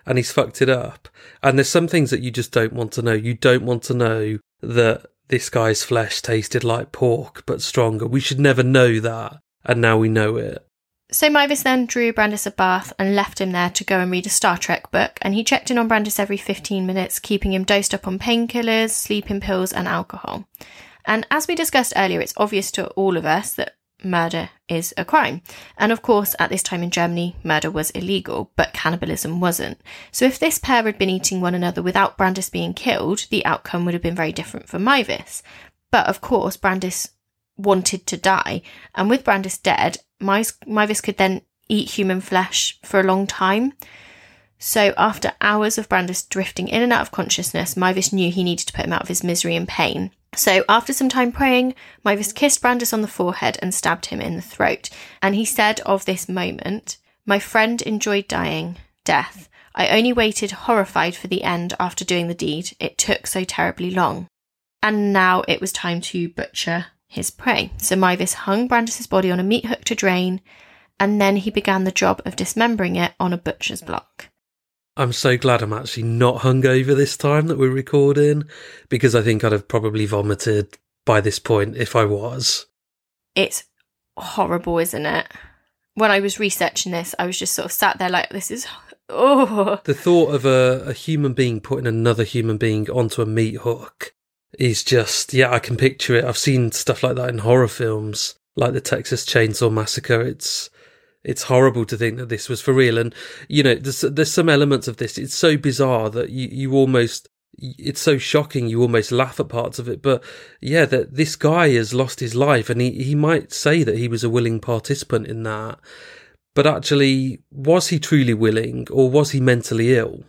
And he's fucked it up. And there's some things that you just don't want to know. You don't want to know that this guy's flesh tasted like pork, but stronger. We should never know that. And now we know it. So Meiwes then drew Brandes a bath and left him there to go and read a Star Trek book. And he checked in on Brandes every fifteen minutes, keeping him dosed up on painkillers, sleeping pills and alcohol. And as we discussed earlier, it's obvious to all of us that murder is a crime. And of course, at this time in Germany, murder was illegal, but cannibalism wasn't. So if this pair had been eating one another without Brandes being killed, the outcome would have been very different for Meiwes. But of course, Brandes wanted to die. And with Brandes dead, Meiwes could then eat human flesh for a long time. So after hours of Brandes drifting in and out of consciousness, Meiwes knew he needed to put him out of his misery and pain. So after some time praying, Meiwes kissed Brandes on the forehead and stabbed him in the throat. And he said of this moment, my friend enjoyed dying, death. I only waited horrified for the end after doing the deed. It took so terribly long. And now it was time to butcher his prey. So Meiwes hung Brandes' body on a meat hook to drain, and then he began the job of dismembering it on a butcher's block. I'm so glad I'm actually not hungover this time that we're recording, because I think I'd have probably vomited by this point if I was. It's horrible, isn't it? When I was researching this, I was just sort of sat there like, this is... oh. The thought of a, a human being putting another human being onto a meat hook is just, yeah, I can picture it. I've seen stuff like that in horror films, like the Texas Chainsaw Massacre. It's it's horrible to think that this was for real. And, you know, there's, there's some elements of this. It's so bizarre that you, you almost, it's so shocking you almost laugh at parts of it. But, yeah, that this guy has lost his life, and he, he might say that he was a willing participant in that. But actually, was he truly willing, or was he mentally ill?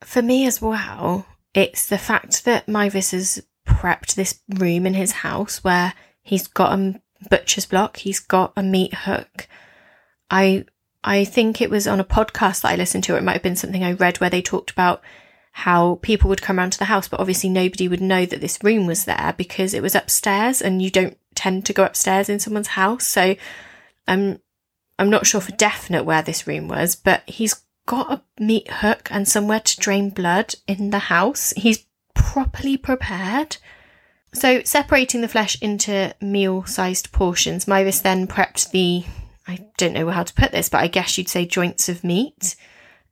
For me as well, it's the fact that Meiwes has prepped this room in his house where he's got a butcher's block, he's got a meat hook. I I think it was on a podcast that I listened to, or it might have been something I read, where they talked about how people would come around to the house, but obviously nobody would know that this room was there because it was upstairs, and you don't tend to go upstairs in someone's house. So I'm, I'm not sure for definite where this room was, but he's got a meat hook and somewhere to drain blood in the house. He's properly prepared. So separating the flesh into meal-sized portions, Meiwes then prepped the, I don't know how to put this, but I guess you'd say joints of meat.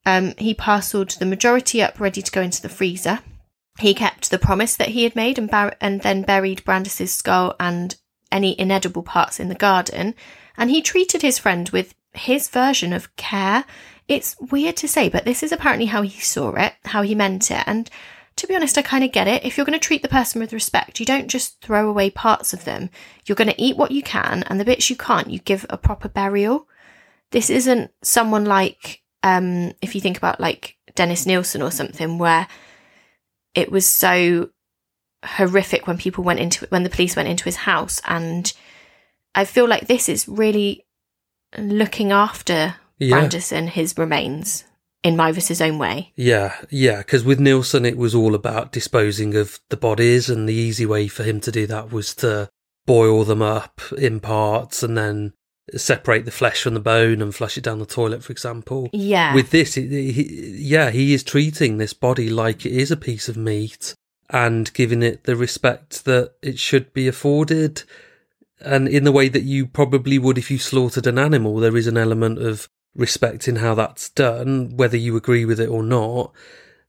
Um, he parcelled the majority up, ready to go into the freezer. He kept the promise that he had made, and, bar- and then buried Brandes' skull and any inedible parts in the garden. And he treated his friend with his version of care. It's weird to say, but this is apparently how he saw it, how he meant it. And to be honest, I kind of get it. If you're going to treat the person with respect, you don't just throw away parts of them. You're going to eat what you can, and the bits you can't, you give a proper burial. This isn't someone like, um, if you think about like Dennis Nilsen or something, where it was so horrific when people went into when the police went into his house. And I feel like this is really looking after yeah. Brandes and his remains in Meiwes' own way. Yeah, yeah, because with Nilsen, it was all about disposing of the bodies, and the easy way for him to do that was to boil them up in parts and then separate the flesh from the bone and flush it down the toilet, for example. Yeah. With this, it, he, yeah, he is treating this body like it is a piece of meat and giving it the respect that it should be afforded. And in the way that you probably would if you slaughtered an animal, there is an element of respecting how that's done, whether you agree with it or not.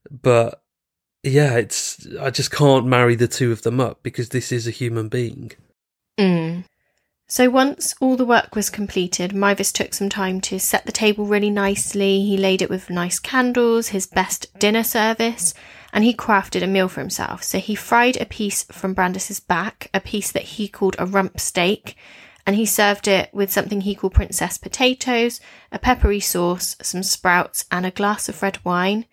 But yeah, it's I just can't marry the two of them up, because this is a human being. Mm. So once all the work was completed, Meiwes took some time to set the table really nicely. He laid it with nice candles, his best dinner service, and he crafted a meal for himself. So he fried a piece from Brandes' back, a piece that he called a rump steak, and he served it with something he called princess potatoes, a peppery sauce, some sprouts, and a glass of red wine,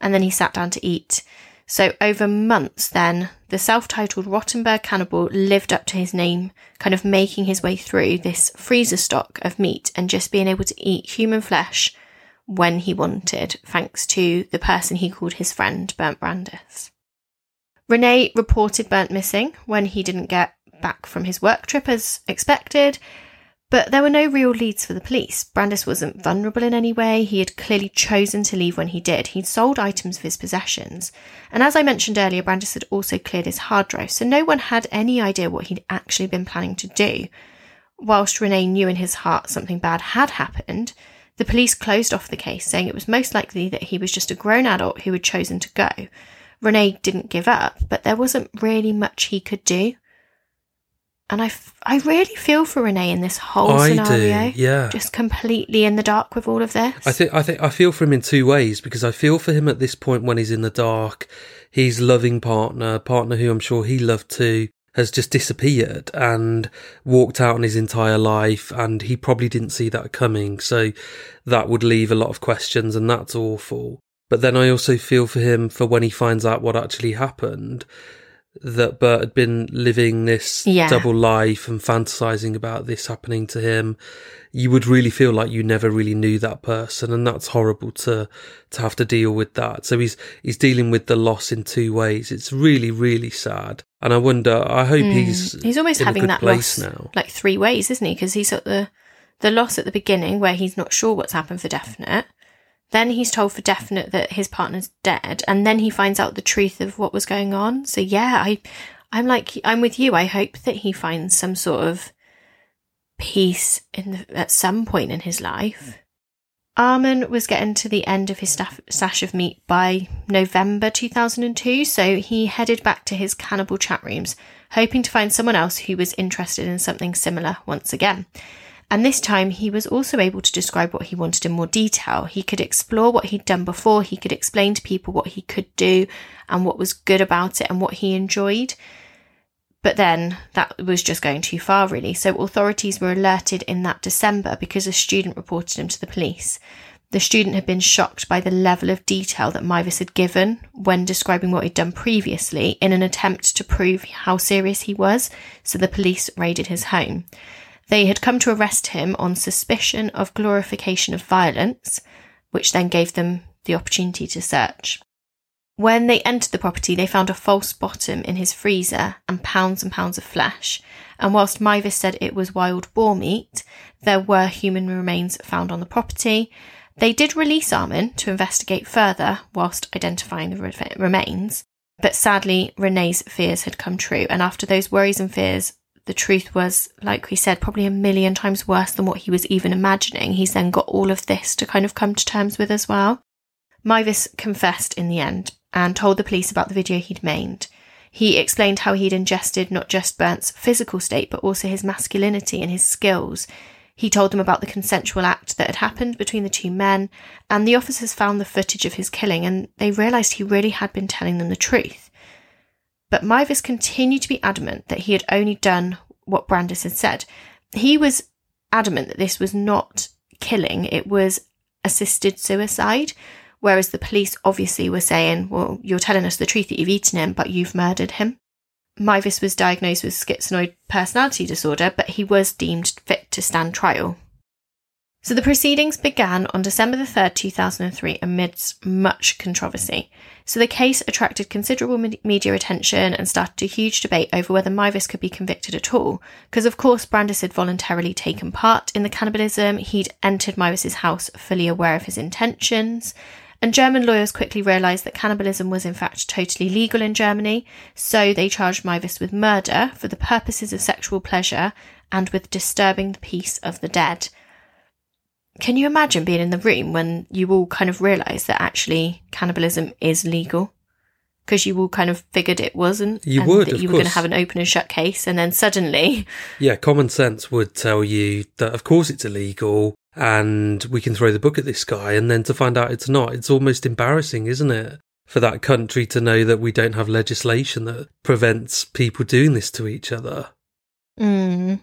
and then he sat down to eat. So over months then, the self-titled Rottenberg Cannibal lived up to his name, kind of making his way through this freezer stock of meat and just being able to eat human flesh when he wanted, thanks to the person he called his friend, Bernd Brandes. Renee reported Bernd missing when he didn't get back from his work trip as expected, but there were no real leads for the police. Brandes wasn't vulnerable in any way. He had clearly chosen to leave when he did. He'd sold items of his possessions. And as I mentioned earlier, Brandes had also cleared his hard drive, so no one had any idea what he'd actually been planning to do. Whilst Renee knew in his heart something bad had happened, the police closed off the case, saying it was most likely that he was just a grown adult who had chosen to go. Renee didn't give up, but there wasn't really much he could do. And I, f- I really feel for Renee in this whole I scenario. Do, yeah. Just completely in the dark with all of this. I think I think I feel for him in two ways, because I feel for him at this point when he's in the dark. His loving partner, partner who I'm sure he loved too, has just disappeared and walked out on his entire life, and he probably didn't see that coming. So that would leave a lot of questions, and that's awful. But then I also feel for him for when he finds out what actually happened, that Bert had been living this yeah. double life and fantasizing about this happening to him. You would really feel like you never really knew that person, and that's horrible to to have to deal with that. So he's he's dealing with the loss in two ways. It's really, really sad. And I wonder, I hope mm. he's he's almost in having a good that place loss now. Like three ways, isn't he? Because he's at the the loss at the beginning, where he's not sure what's happened for definite. Then he's told for definite that his partner's dead, and then he finds out the truth of what was going on. So yeah, I, I'm like, I'm with you. I hope that he finds some sort of peace in the, at some point in his life. Armin was getting to the end of his staff, stash of meat by November two thousand two, so he headed back to his cannibal chat rooms, hoping to find someone else who was interested in something similar once again. And this time he was also able to describe what he wanted in more detail. He could explore what he'd done before, he could explain to people what he could do and what was good about it and what he enjoyed. But then that was just going too far, really. So authorities were alerted in that December because a student reported him to the police. The student had been shocked by the level of detail that Meiwes had given when describing what he'd done previously in an attempt to prove how serious he was, so the police raided his home. They had come to arrest him on suspicion of glorification of violence, which then gave them the opportunity to search. When they entered the property, they found a false bottom in his freezer and pounds and pounds of flesh. And whilst Meiwes said it was wild boar meat, there were human remains found on the property. They did release Armin to investigate further whilst identifying the re- remains. But sadly, Renee's fears had come true. And after those worries and fears, the truth was, like we said, probably a million times worse than what he was even imagining. He's then got all of this to kind of come to terms with as well. Meiwes confessed in the end and told the police about the video he'd made. He explained how he'd ingested not just Bernd's physical state, but also his masculinity and his skills. He told them about the consensual act that had happened between the two men, and the officers found the footage of his killing, and they realised he really had been telling them the truth. But Meiwes continued to be adamant that he had only done what Brandes had said. He was adamant that this was not killing, it was assisted suicide. Whereas the police obviously were saying, well, you're telling us the truth that you've eaten him, but you've murdered him. Meiwes was diagnosed with schizoid personality disorder, but he was deemed fit to stand trial. So the proceedings began on December the third, two thousand three, amidst much controversy. So the case attracted considerable me- media attention and started a huge debate over whether Meiwes could be convicted at all. Because, of course, Brandes had voluntarily taken part in the cannibalism. He'd entered Meiwes' house fully aware of his intentions. And German lawyers quickly realised that cannibalism was in fact totally legal in Germany, so they charged Meiwes with murder for the purposes of sexual pleasure and with disturbing the peace of the dead. Can you imagine being in the room when you all kind of realise that actually cannibalism is legal? Because you all kind of figured it wasn't. You and would, that you of were course. Going to have an open and shut case, and then suddenly... Yeah, common sense would tell you that of course it's illegal, and we can throw the book at this guy, and then to find out it's not, it's almost embarrassing, isn't it, for that country to know that we don't have legislation that prevents people doing this to each other. Mm.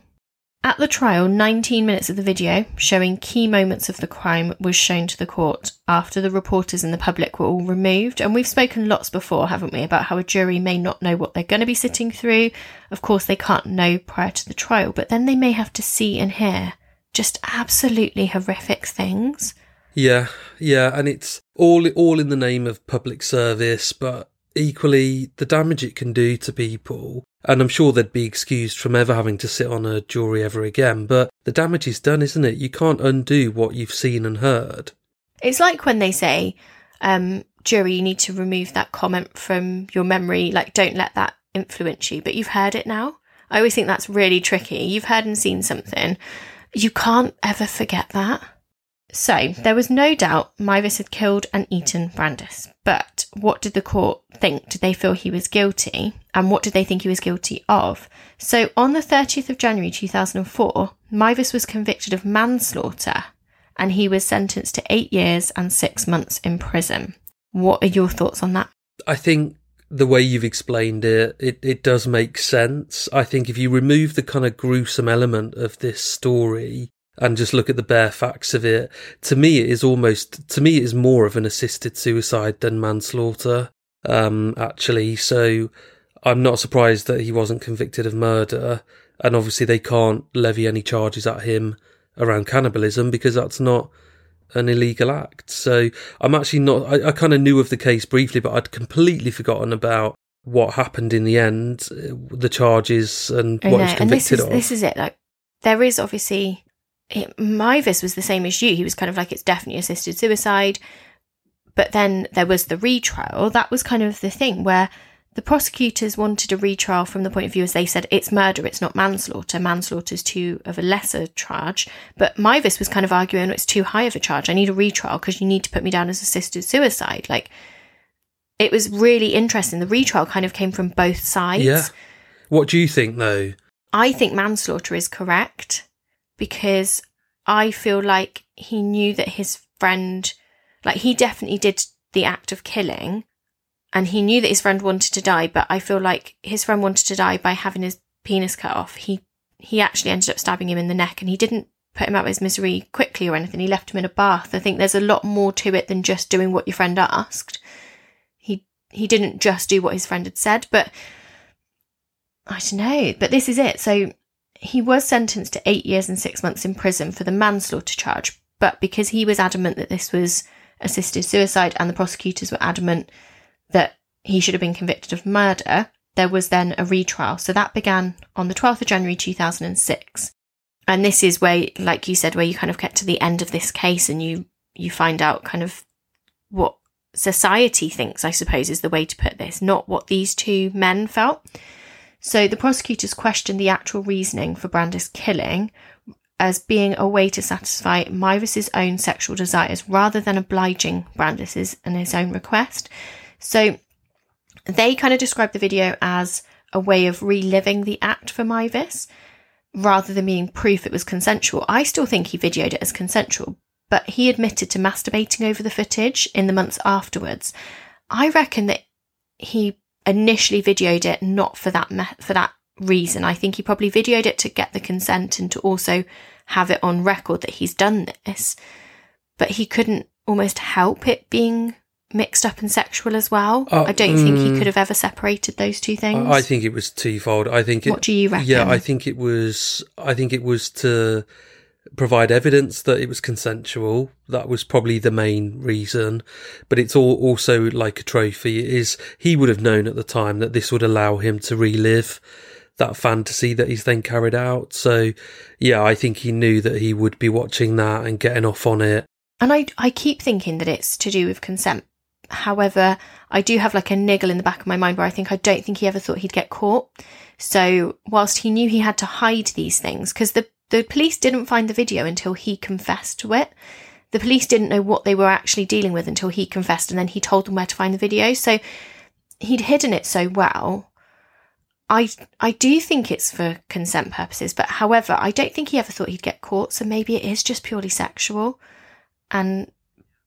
At the trial, nineteen minutes of the video showing key moments of the crime was shown to the court after the reporters and the public were all removed. And we've spoken lots before, haven't we, about how a jury may not know what they're going to be sitting through. Of course, they can't know prior to the trial, but then they may have to see and hear just absolutely horrific things. Yeah, yeah, and it's all all in the name of public service, but equally the damage it can do to people, and I'm sure they'd be excused from ever having to sit on a jury ever again, but the damage is done, isn't it? You can't undo what you've seen and heard. It's like when they say, um, jury, you need to remove that comment from your memory, like don't let that influence you, but you've heard it now. I always think that's really tricky. You've heard and seen something. You can't ever forget that. So, there was no doubt Meiwes had killed and eaten Brandes. But what did the court think? Did they feel he was guilty? And what did they think he was guilty of? So, on the thirtieth of January two thousand four, Meiwes was convicted of manslaughter. And he was sentenced to eight years and six months in prison. What are your thoughts on that? I think the way you've explained it, it, it does make sense. I think if you remove the kind of gruesome element of this story and just look at the bare facts of it, to me it is almost, to me it is more of an assisted suicide than manslaughter, um, actually. So I'm not surprised that he wasn't convicted of murder. And obviously they can't levy any charges at him around cannibalism because that's not an illegal act. So I'm actually not, I, I kind of knew of the case briefly, but I'd completely forgotten about what happened in the end, the charges and what he was convicted and this is, of. This is it. Like, there is obviously... It, Meiwes was the same as you. He was kind of like, it's definitely assisted suicide. But then there was the retrial. That was kind of the thing where The prosecutors wanted a retrial from the point of view, as they said, it's murder, it's not manslaughter. Manslaughter's too of a lesser charge. But Meiwes was kind of arguing, it's too high of a charge. I need a retrial because you need to put me down as assisted suicide. Like, it was really interesting. The retrial kind of came from both sides. Yeah. What do you think, though? I think manslaughter is correct because I feel like he knew that his friend, like, he definitely did the act of killing. And he knew that his friend wanted to die, but I feel like his friend wanted to die by having his penis cut off. He he actually ended up stabbing him in the neck, and he didn't put him out of his misery quickly or anything. He left him in a bath. I think there's a lot more to it than just doing what your friend asked. He he didn't just do what his friend had said, but I don't know. But this is it. So he was sentenced to eight years and six months in prison for the manslaughter charge, but because he was adamant that this was assisted suicide and the prosecutors were adamant that he should have been convicted of murder, there was then a retrial. So that began on the twelfth of January two thousand six. And this is where, like you said, where you kind of get to the end of this case and you, you find out kind of what society thinks, I suppose, is the way to put this, not what these two men felt. So the prosecutors questioned the actual reasoning for Brandes' killing as being a way to satisfy Meiwes' own sexual desires rather than obliging Brandes' and his own request. So they kind of described the video as a way of reliving the act for Meiwes, rather than being proof it was consensual. I still think he videoed it as consensual, but he admitted to masturbating over the footage in the months afterwards. I reckon that he initially videoed it not for that me- for that reason. I think he probably videoed it to get the consent and to also have it on record that he's done this. But he couldn't almost help it being mixed up and sexual as well. Uh, I don't think he could have ever separated those two things. I think it was twofold. I think. It, what do you reckon? Yeah, I think it was. I think it was to provide evidence that it was consensual. That was probably the main reason. But it's all also like a trophy. It is, he would have known at the time that this would allow him to relive that fantasy that he's then carried out. So, yeah, I think he knew that he would be watching that and getting off on it. And I, I keep thinking that it's to do with consent. However, I do have like a niggle in the back of my mind where I think I don't think he ever thought he'd get caught. So whilst he knew he had to hide these things, because the, the police didn't find the video until he confessed to it. The police didn't know what they were actually dealing with until he confessed, and then he told them where to find the video. So he'd hidden it so well. I I do think it's for consent purposes. But however, I don't think he ever thought he'd get caught. So maybe it is just purely sexual. And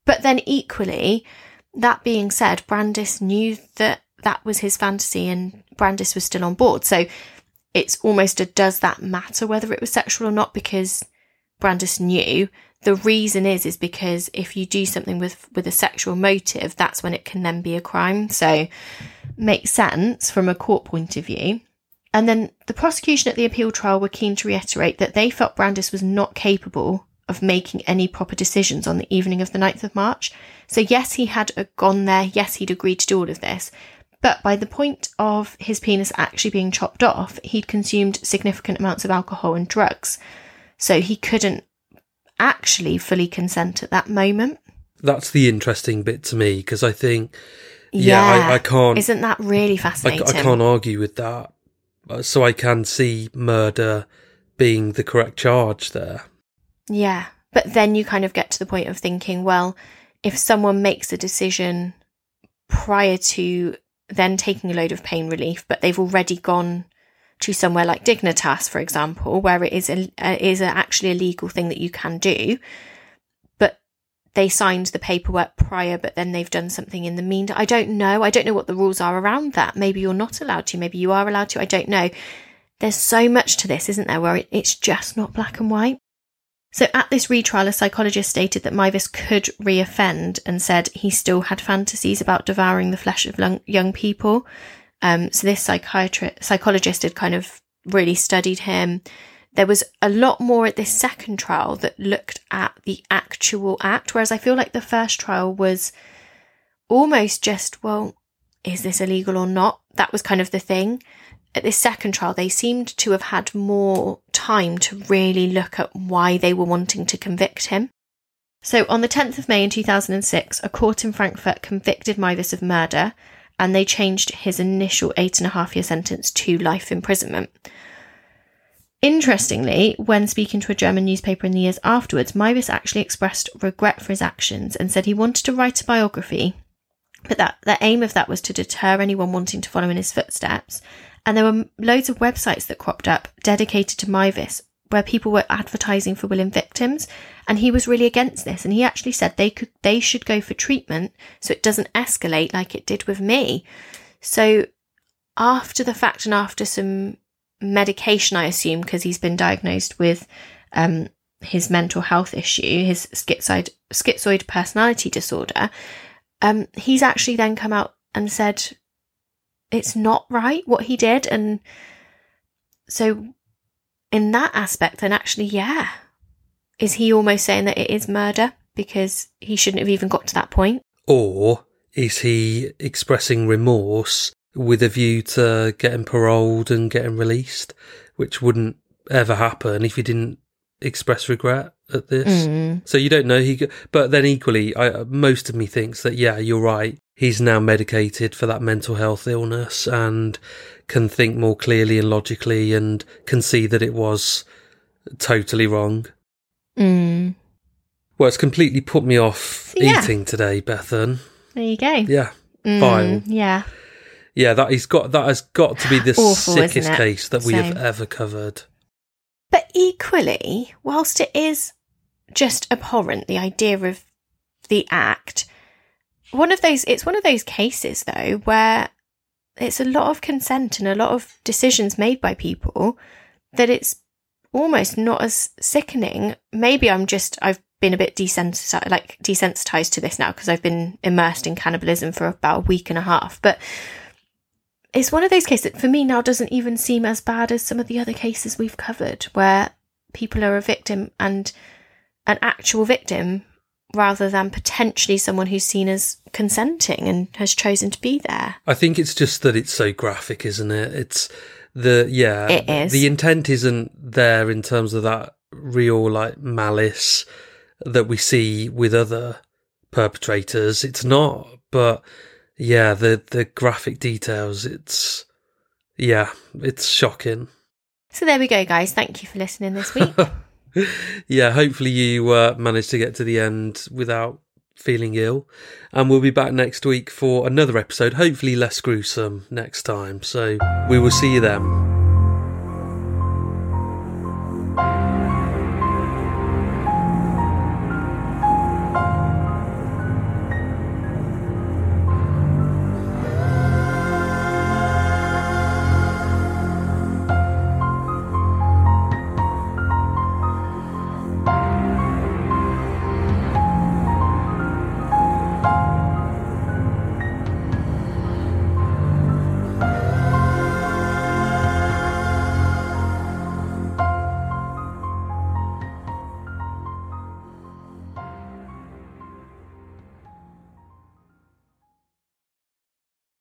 but then equally, that being said, Brandes knew that that was his fantasy and Brandes was still on board. So it's almost a, does that matter whether it was sexual or not? Because Brandes knew. The reason is, is because if you do something with, with a sexual motive, that's when it can then be a crime. So makes sense from a court point of view. And then the prosecution at the appeal trial were keen to reiterate that they felt Brandes was not capable of making any proper decisions on the evening of the ninth of March. So yes, he had gone there. Yes, he'd agreed to do all of this. But by the point of his penis actually being chopped off, he'd consumed significant amounts of alcohol and drugs. So he couldn't actually fully consent at that moment. That's the interesting bit to me, because I think, yeah, yeah. I, I can't... Isn't that really fascinating? I, I can't argue with that. So I can see murder being the correct charge there. Yeah, but then you kind of get to the point of thinking, well, if someone makes a decision prior to then taking a load of pain relief, but they've already gone to somewhere like Dignitas, for example, where it is a, uh, is a, actually a legal thing that you can do, but they signed the paperwork prior, but then they've done something in the meantime. I don't know. I don't know what the rules are around that. Maybe you're not allowed to. Maybe you are allowed to. I don't know. There's so much to this, isn't there, where it, it's just not black and white. So at this retrial, a psychologist stated that Meiwes could reoffend and said he still had fantasies about devouring the flesh of long, young people. Um, so this psychiatrist, psychologist had kind of really studied him. There was a lot more at this second trial that looked at the actual act, whereas I feel like the first trial was almost just, well, is this illegal or not? That was kind of the thing. At this second trial, they seemed to have had more time to really look at why they were wanting to convict him. So on the tenth of May in two thousand six, a court in Frankfurt convicted Meiwes of murder and they changed his initial eight and a half year sentence to life imprisonment. Interestingly, when speaking to a German newspaper in the years afterwards, Meiwes actually expressed regret for his actions and said he wanted to write a biography, but that the aim of that was to deter anyone wanting to follow in his footsteps. And there were loads of websites that cropped up dedicated to Meiwes, where people were advertising for willing victims, and he was really against this. And he actually said they could, they should go for treatment so it doesn't escalate like it did with me. So after the fact and after some medication, I assume, because he's been diagnosed with um, his mental health issue, his schizoid, schizoid personality disorder, um, he's actually then come out and said it's not right what he did. And so in that aspect, then actually, yeah, is he almost saying that it is murder because he shouldn't have even got to that point? Or is he expressing remorse with a view to getting paroled and getting released, which wouldn't ever happen if he didn't express regret at this? Mm. So you don't know. He, but then equally, I, most of me thinks that, yeah, you're right. He's now medicated for that mental health illness and can think more clearly and logically and can see that it was totally wrong. Mm. Well, it's completely put me off yeah. eating today, Bethan. There you go. Yeah. Mm, fine. Yeah. Yeah, that he's got that has got to be the Awful, sickest case that we Same. have ever covered. But equally, whilst it is just abhorrent, the idea of the act, One of those, it's one of those cases though, where it's a lot of consent and a lot of decisions made by people that it's almost not as sickening. Maybe I'm just, I've been a bit desensitized, like desensitized to this now because I've been immersed in cannibalism for about a week and a half. But it's one of those cases that for me now doesn't even seem as bad as some of the other cases we've covered where people are a victim and an actual victim, rather than potentially someone who's seen as consenting and has chosen to be there. I think it's just that it's so graphic, isn't it? It's the, yeah. It is. The intent isn't there in terms of that real, like, malice that we see with other perpetrators. It's not, but, yeah, the, the graphic details, it's, yeah, it's shocking. So there we go, guys. Thank you for listening this week. Yeah, hopefully you uh, managed to get to the end without feeling ill. And we'll be back next week for another episode, hopefully less gruesome next time. So we will see you then.